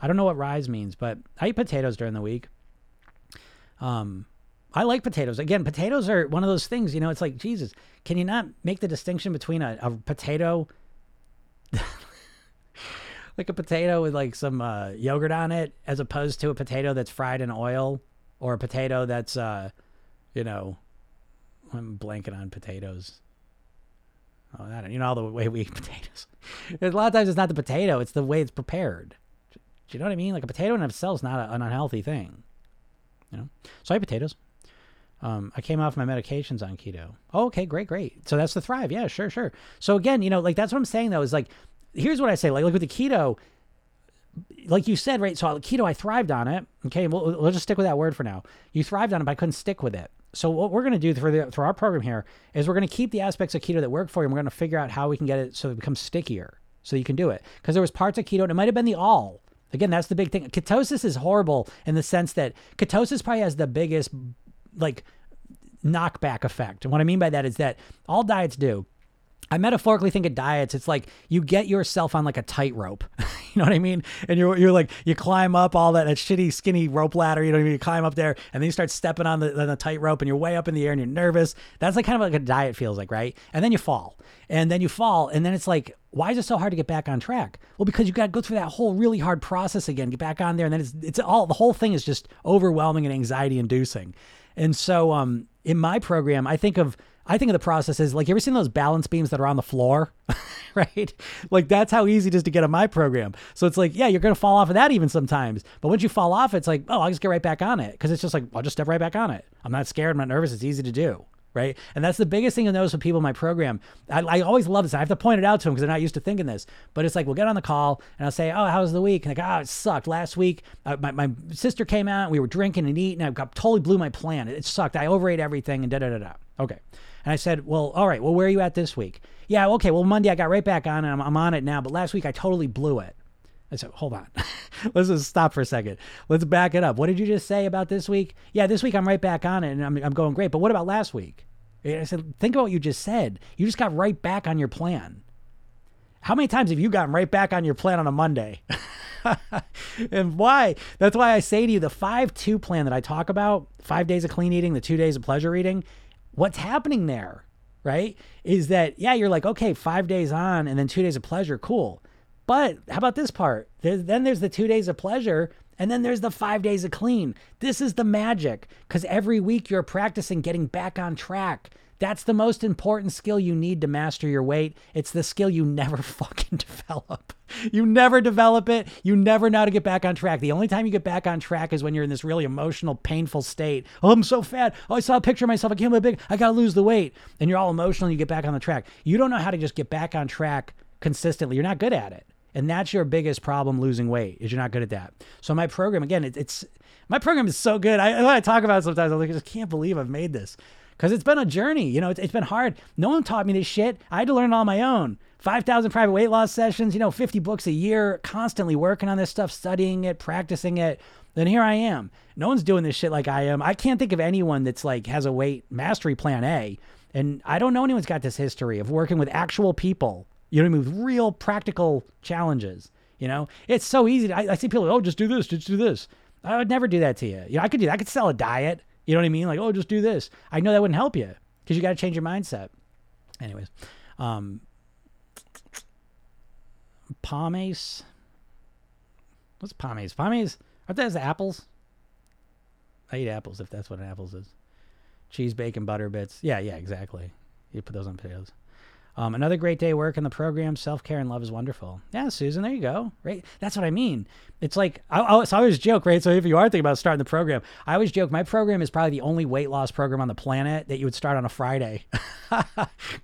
I don't know what rise means, but I eat potatoes during the week. Um, I like potatoes. Again, potatoes are one of those things, you know, it's like, Jesus, can you not make the distinction between a, a potato, like a potato with like some uh, yogurt on it, as opposed to a potato that's fried in oil, or a potato that's, uh, you know, I'm blanking on potatoes. Oh, I don't, you know, all the way we eat potatoes. A lot of times it's not the potato, it's the way it's prepared. Do you know what I mean? Like a potato in itself is not a, an unhealthy thing, you know? So I eat potatoes. Um, I came off my medications on keto. Oh, okay, great, great. So that's the Thrive. Yeah, sure, sure. So again, you know, like that's what I'm saying though, is like, here's what I say, like, like with the keto, like you said, right? So keto, I thrived on it. Okay, we'll, we'll just stick with that word for now. You thrived on it, but I couldn't stick with it. So what we're going to do through, the, through our program here is we're going to keep the aspects of keto that work for you, and we're going to figure out how we can get it so it becomes stickier so you can do it. Because there was parts of keto, and it might have been the all. Again, that's the big thing. Ketosis is horrible in the sense that ketosis probably has the biggest, like, knockback effect. And what I mean by that is that all diets do. I metaphorically think of diets, it's like you get yourself on like a tightrope, you know what I mean? And you're you're like, you climb up all that, that shitty, skinny rope ladder, you know what I mean? You climb up there and then you start stepping on the, on the tightrope and you're way up in the air and you're nervous. That's like kind of like a diet feels like, right? And then you fall. And then you fall and then it's like, why is it so hard to get back on track? Well, because you got to go through that whole really hard process again, get back on there. And then it's, it's all, the whole thing is just overwhelming and anxiety inducing. And so um, in my program, I think of, I think of the process as like, you ever seen those balance beams that are on the floor, right? Like that's how easy it is to get on my program. So it's like, yeah, you're going to fall off of that even sometimes. But once you fall off, it's like, oh, I'll just get right back on it. Cause it's just like, I'll just step right back on it. I'm not scared. I'm not nervous. It's easy to do. Right. And that's the biggest thing you'll notice with people in my program. I, I always love this. I have to point it out to them because they're not used to thinking this, but it's like, we'll get on the call and I'll say, oh, how's the week? And like, oh, it sucked. Last week, uh, my, my sister came out and we were drinking and eating and I got, totally blew my plan. It, it sucked. I overate everything and da, da, da, da. Okay. And I said, well, all right, well, where are you at this week? Yeah. Okay. Well, Monday I got right back on and I'm, I'm on it now, but last week I totally blew it. I said, hold on, let's just stop for a second. Let's back it up. What did you just say about this week? Yeah, this week I'm right back on it and I'm, I'm going great. But what about last week? And I said, think about what you just said. You just got right back on your plan. How many times have you gotten right back on your plan on a Monday? And why? That's why I say to you, the five two plan that I talk about, five days of clean eating, the two days of pleasure eating, what's happening there, right? Is that, yeah, you're like, okay, five days on and then two days of pleasure, cool. But how about this part? There's, then there's the two days of pleasure and then there's the five days of clean. This is the magic because every week you're practicing getting back on track. That's the most important skill you need to master your weight. It's the skill you never fucking develop. You never develop it. You never know how to get back on track. The only time you get back on track is when you're in this really emotional, painful state. Oh, I'm so fat. Oh, I saw a picture of myself. I can't be big. I got to lose the weight. And you're all emotional and you get back on the track. You don't know how to just get back on track consistently. You're not good at it. And that's your biggest problem losing weight is you're not good at that. So my program, again, it, it's, my program is so good. I, I talk about it sometimes. I'm like, I just can't believe I've made this because it's been a journey. You know, it's, it's been hard. No one taught me this shit. I had to learn it on my own. five thousand private weight loss sessions, you know, fifty books a year, constantly working on this stuff, studying it, practicing it. Then here I am. No one's doing this shit like I am. I can't think of anyone that's like has a weight mastery plan A. And I don't know anyone's got this history of working with actual people. You know, with real practical challenges, you know, it's so easy. To, I, I see people, oh, just do this, just do this. I would never do that to you. You know, I could do that. I could sell a diet. You know what I mean? Like, oh, just do this. I know that wouldn't help you because you got to change your mindset. Anyways, um, pommes. What's pommes? Pommes, aren't those apples? I eat apples if that's what an apples is. Cheese, bacon, butter bits. Yeah, yeah, exactly. You put those on potatoes. Um, another great day work in the program. Self-care and love is wonderful. Yeah, Susan, there you go. Right? That's what I mean. It's like, I, I, so I always joke, right? So if you are thinking about starting the program, I always joke, my program is probably the only weight loss program on the planet that you would start on a Friday.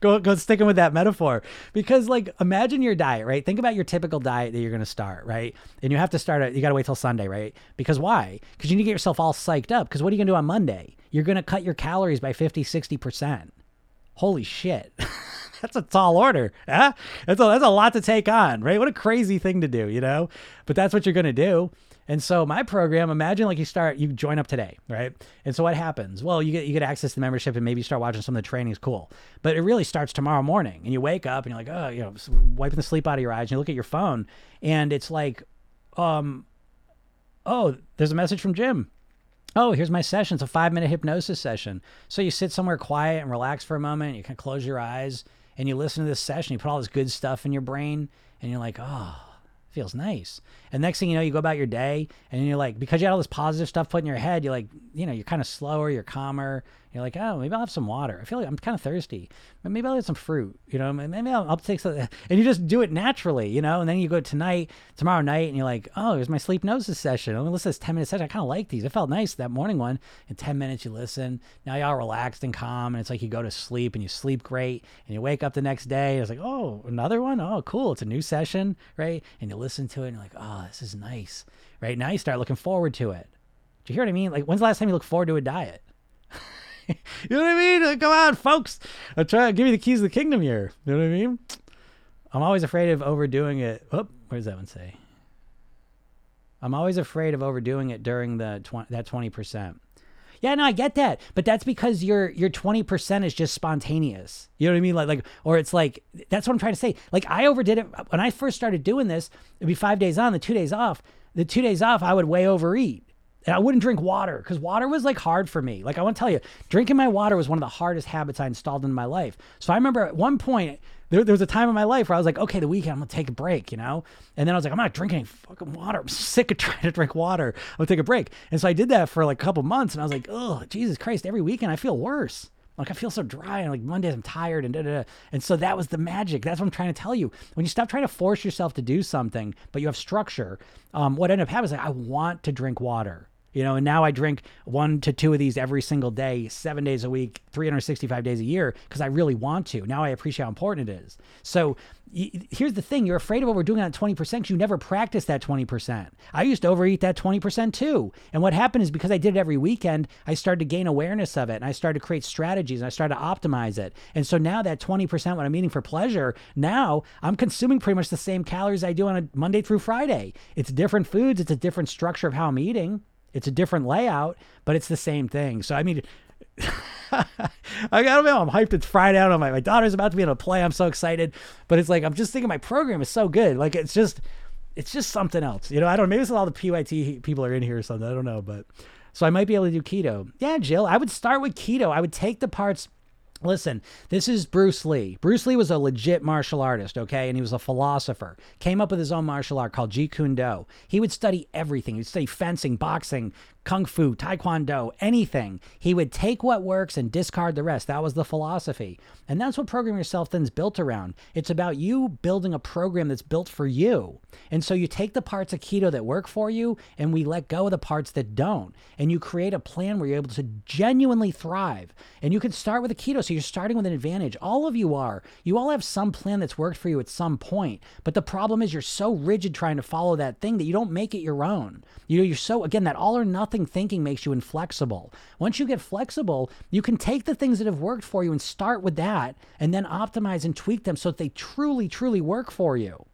go, go sticking with that metaphor. Because like, imagine your diet, right? Think about your typical diet that you're going to start, right? And you have to start, a, you got to wait till Sunday, right? Because why? Because you need to get yourself all psyched up. Because what are you going to do on Monday? You're going to cut your calories by fifty, sixty percent. Holy shit. That's a tall order. Huh? That's a, that's a lot to take on, right? What a crazy thing to do, you know? But that's what you're going to do. And so my program, imagine like you start, you join up today, right? And so what happens? Well, you get you get access to the membership and maybe you start watching some of the trainings, cool. But it really starts tomorrow morning and you wake up and you're like, oh, you know, wiping the sleep out of your eyes and you look at your phone and it's like, um, oh, there's a message from Jim. Oh, here's my session. It's a five minute hypnosis session. So you sit somewhere quiet and relax for a moment. You can close your eyes and you listen to this session. You put all this good stuff in your brain and you're like, oh, feels nice. And next thing you know, you go about your day and you're like, because you had all this positive stuff put in your head, you're like, you know, you're kind of slower, you're calmer. You're like, oh, maybe I'll have some water. I feel like I'm kind of thirsty. Maybe I'll get some fruit, you know, maybe I'll, I'll take some, and you just do it naturally, you know, and then you go tonight, tomorrow night, and you're like, oh, here's my sleep hypnosis session. I'm gonna listen to this ten minute session. I kind of like these. It felt nice, that morning one. In ten minutes, you listen. Now you're all relaxed and calm, and it's like you go to sleep and you sleep great, and you wake up the next day. And it's like, oh, another one? Oh, cool. It's a new session, right? And you listen to it, and you're like, oh, this is nice, right? Now you start looking forward to it. Do you hear what I mean? Like, when's the last time you look forward to a diet? You know what I mean? Like, come on, folks. I'll try to give you the keys of the kingdom here. You know what I mean? I'm always afraid of overdoing it. Oh, what does that one say? I'm always afraid of overdoing it during the twenty, that twenty percent. Yeah, no, I get that. But that's because your your twenty percent is just spontaneous. You know what I mean? Like, like, or it's like, that's what I'm trying to say. Like, I overdid it. When I first started doing this, it'd be five days on, the two days off. The two days off, I would way overeat. And I wouldn't drink water because water was like hard for me. Like I want to tell you, drinking my water was one of the hardest habits I installed in my life. So I remember at one point, there, there was a time in my life where I was like, okay, the weekend, I'm going to take a break, you know? And then I was like, I'm not drinking any fucking water. I'm sick of trying to drink water. I'm going to take a break. And so I did that for like a couple months and I was like, oh, Jesus Christ, every weekend I feel worse. Like I feel so dry and like Mondays I'm tired and da da da. And so that was the magic. That's what I'm trying to tell you. When you stop trying to force yourself to do something, but you have structure, um, what ended up happening is like, I want to drink water. You know, and now I drink one to two of these every single day, seven days a week, three hundred sixty-five days a year, because I really want to. Now I appreciate how important it is. So y- here's the thing. You're afraid of overdoing it at twenty percent because you never practiced that twenty percent. I used to overeat that twenty percent too. And what happened is because I did it every weekend, I started to gain awareness of it. And I started to create strategies and I started to optimize it. And so now that twenty percent, what I'm eating for pleasure, now I'm consuming pretty much the same calories I do on a Monday through Friday. It's different foods. It's a different structure of how I'm eating. It's a different layout, but it's the same thing. So, I mean, I don't know. I'm hyped. It's Friday. I don't know. My, my daughter's about to be able to play. I'm so excited. But it's like, I'm just thinking my program is so good. Like, it's just, it's just something else. You know, I don't know. Maybe it's all the P Y T people are in here or something. I don't know. But so I might be able to do keto. Yeah, Jill, I would start with keto. I would take the parts. Listen, this is Bruce Lee. Bruce Lee was a legit martial artist, okay? And he was a philosopher. Came up with his own martial art called Jeet Kune Do. He would study everything. He would study fencing, boxing, kung fu, taekwondo, anything. He would take what works and discard the rest. That was the philosophy. And that's what Program Yourself Thin's built around. It's about you building a program that's built for you. And so you take the parts of keto that work for you and we let go of the parts that don't. And you create a plan where you're able to genuinely thrive. And you can start with a keto. So you're starting with an advantage. All of you are. You all have some plan that's worked for you at some point. But the problem is you're so rigid trying to follow that thing that you don't make it your own. You know, you're so, again, that all or nothing thinking makes you inflexible. Once you get flexible, you can take the things that have worked for you and start with that and then optimize and tweak them so that they truly, truly work for you.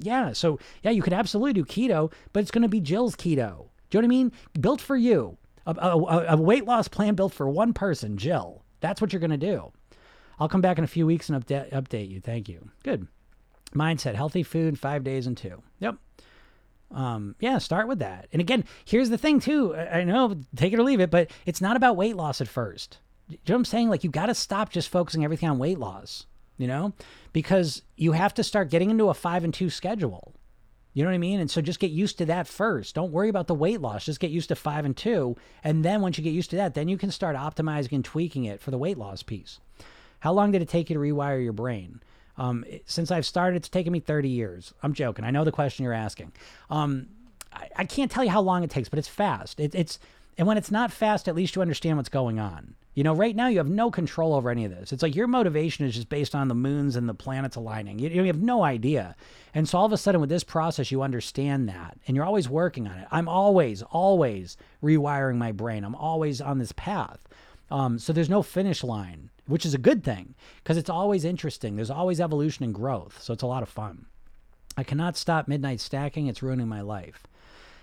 Yeah. So yeah, you could absolutely do keto, but it's going to be Jill's keto. Do you know what I mean? Built for you. A, a, a weight loss plan built for one person, Jill. That's what you're going to do. I'll come back in a few weeks and upda- update you. Thank you. Good. Mindset, healthy food, five days and two. Yep. Um, yeah, start with that. And again, here's the thing too. I know, take it or leave it, but it's not about weight loss at first. Do you know what I'm saying? Like you got to stop just focusing everything on weight loss, you know, because you have to start getting into a five and two schedule. You know what I mean? And so just get used to that first. Don't worry about the weight loss. Just get used to five and two. And then once you get used to that, then you can start optimizing and tweaking it for the weight loss piece. How long did it take you to rewire your brain? Um, since I've started, it's taken me thirty years. I'm joking. I know the question you're asking. Um, I, I can't tell you how long it takes, but it's fast. It, it's, and when it's not fast, at least you understand what's going on. You know, right now you have no control over any of this. It's like your motivation is just based on the moons and the planets aligning. You, you have no idea. And so all of a sudden with this process, you understand that and you're always working on it. I'm always, always rewiring my brain. I'm always on this path. Um, so there's no finish line, which is a good thing because it's always interesting. There's always evolution and growth. So it's a lot of fun. I cannot stop midnight stacking. It's ruining my life.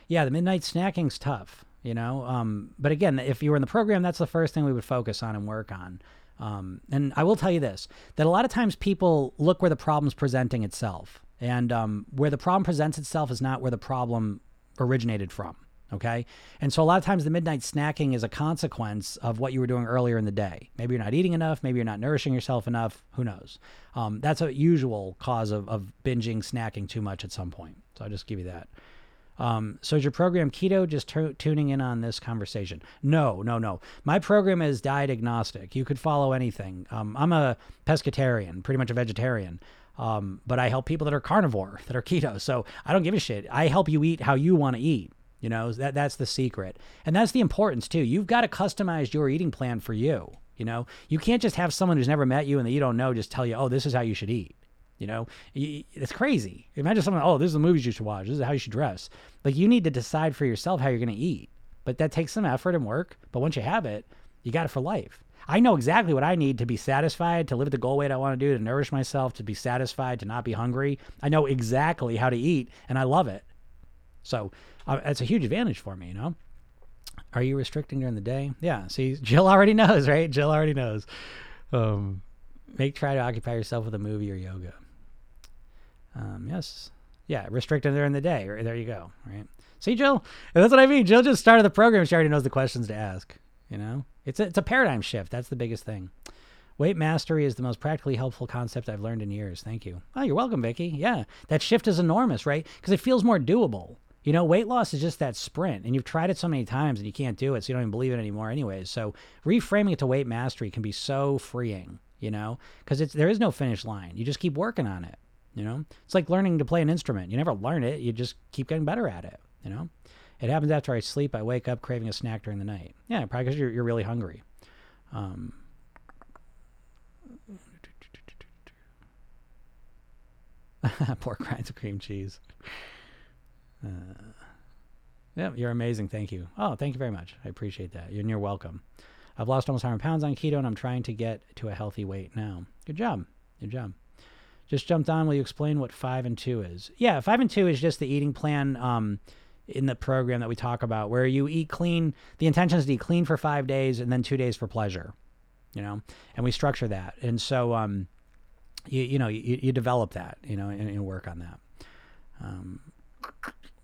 yeah, the midnight snacking's tough, you know. Um, but again, if you were in the program, that's the first thing we would focus on and work on. Um, and I will tell you this, that a lot of times people look where the problem's presenting itself, and um, where the problem presents itself is not where the problem originated from. Okay. And so a lot of times the midnight snacking is a consequence of what you were doing earlier in the day. Maybe you're not eating enough. Maybe you're not nourishing yourself enough. Who knows? Um, that's a usual cause of, of binging, snacking too much at some point. So I'll just give you that. Um, so is your program keto? Just t- tuning in on this conversation? No, no, no. My program is diet agnostic. You could follow anything. Um, I'm a pescatarian, pretty much a vegetarian. Um, but I help people that are carnivore, that are keto. So I don't give a shit. I help you eat how you want to eat. You know, that that's the secret. And that's the importance too. You've got to customize your eating plan for you. You know, you can't just have someone who's never met you and that you don't know just tell you, oh, this is how you should eat. You know, it's crazy. Imagine someone, oh, this is the movies you should watch. This is how you should dress. Like, you need to decide for yourself how you're going to eat. But that takes some effort and work. But once you have it, you got it for life. I know exactly what I need to be satisfied, to live at the goal weight I want to do, to nourish myself, to be satisfied, to not be hungry. I know exactly how to eat, and I love it. So uh, that's a huge advantage for me, you know? Are you restricting during the day? Yeah. See, Jill already knows, right? Jill already knows. Um, make try to occupy yourself with a movie or yoga. Um, yes. Yeah. Restricting during the day. There you go. Right. See, Jill, and that's what I mean. Jill just started the program. She already knows the questions to ask, you know? It's a, it's a paradigm shift. That's the biggest thing. Weight mastery is the most practically helpful concept I've learned in years. Thank you. Oh, you're welcome, Vicky. Yeah. That shift is enormous, right? Because it feels more doable. You know, weight loss is just that sprint, and you've tried it so many times and you can't do it, so you don't even believe it anymore anyways. So reframing it to weight mastery can be so freeing, you know, because it's there is no finish line. You just keep working on it, you know. It's like learning to play an instrument. You never learn it. You just keep getting better at it, you know. It happens after I sleep. I wake up craving a snack during the night. Yeah, probably because you're, you're really hungry. Um, pork rinds of cream cheese. Uh, yeah, you're amazing. Thank you. Oh, thank you very much. I appreciate that. And you're welcome. I've lost almost one hundred pounds on keto, and I'm trying to get to a healthy weight now. Good job. Good job. Just jumped on. Will you explain what five and two is? Yeah, five and two is just the eating plan um, in the program that we talk about, where you eat clean. The intention is to eat clean for five days and then two days for pleasure, you know, and we structure that. And so, um, you, you know, you, you develop that, you know, and, and work on that. Um,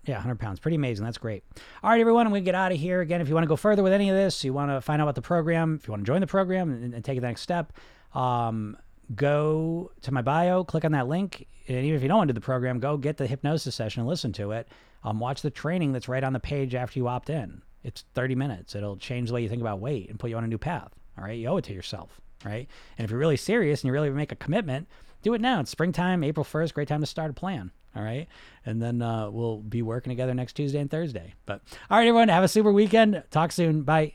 Yeah, one hundred pounds. Pretty amazing. That's great. All right, everyone, I'm going to get out of here. Again, if you want to go further with any of this, you want to find out about the program, if you want to join the program and, and take the next step, um, go to my bio, click on that link. And even if you don't want to do the program, go get the hypnosis session and listen to it. Um, watch the training that's right on the page after you opt in. It's thirty minutes. It'll change the way you think about weight and put you on a new path. All right, you owe it to yourself. Right? And if you're really serious and you really make a commitment, do it now. It's springtime, April first. Great time to start a plan. All right. And then uh, we'll be working together next Tuesday and Thursday. But all right, everyone, have a super weekend. Talk soon. Bye.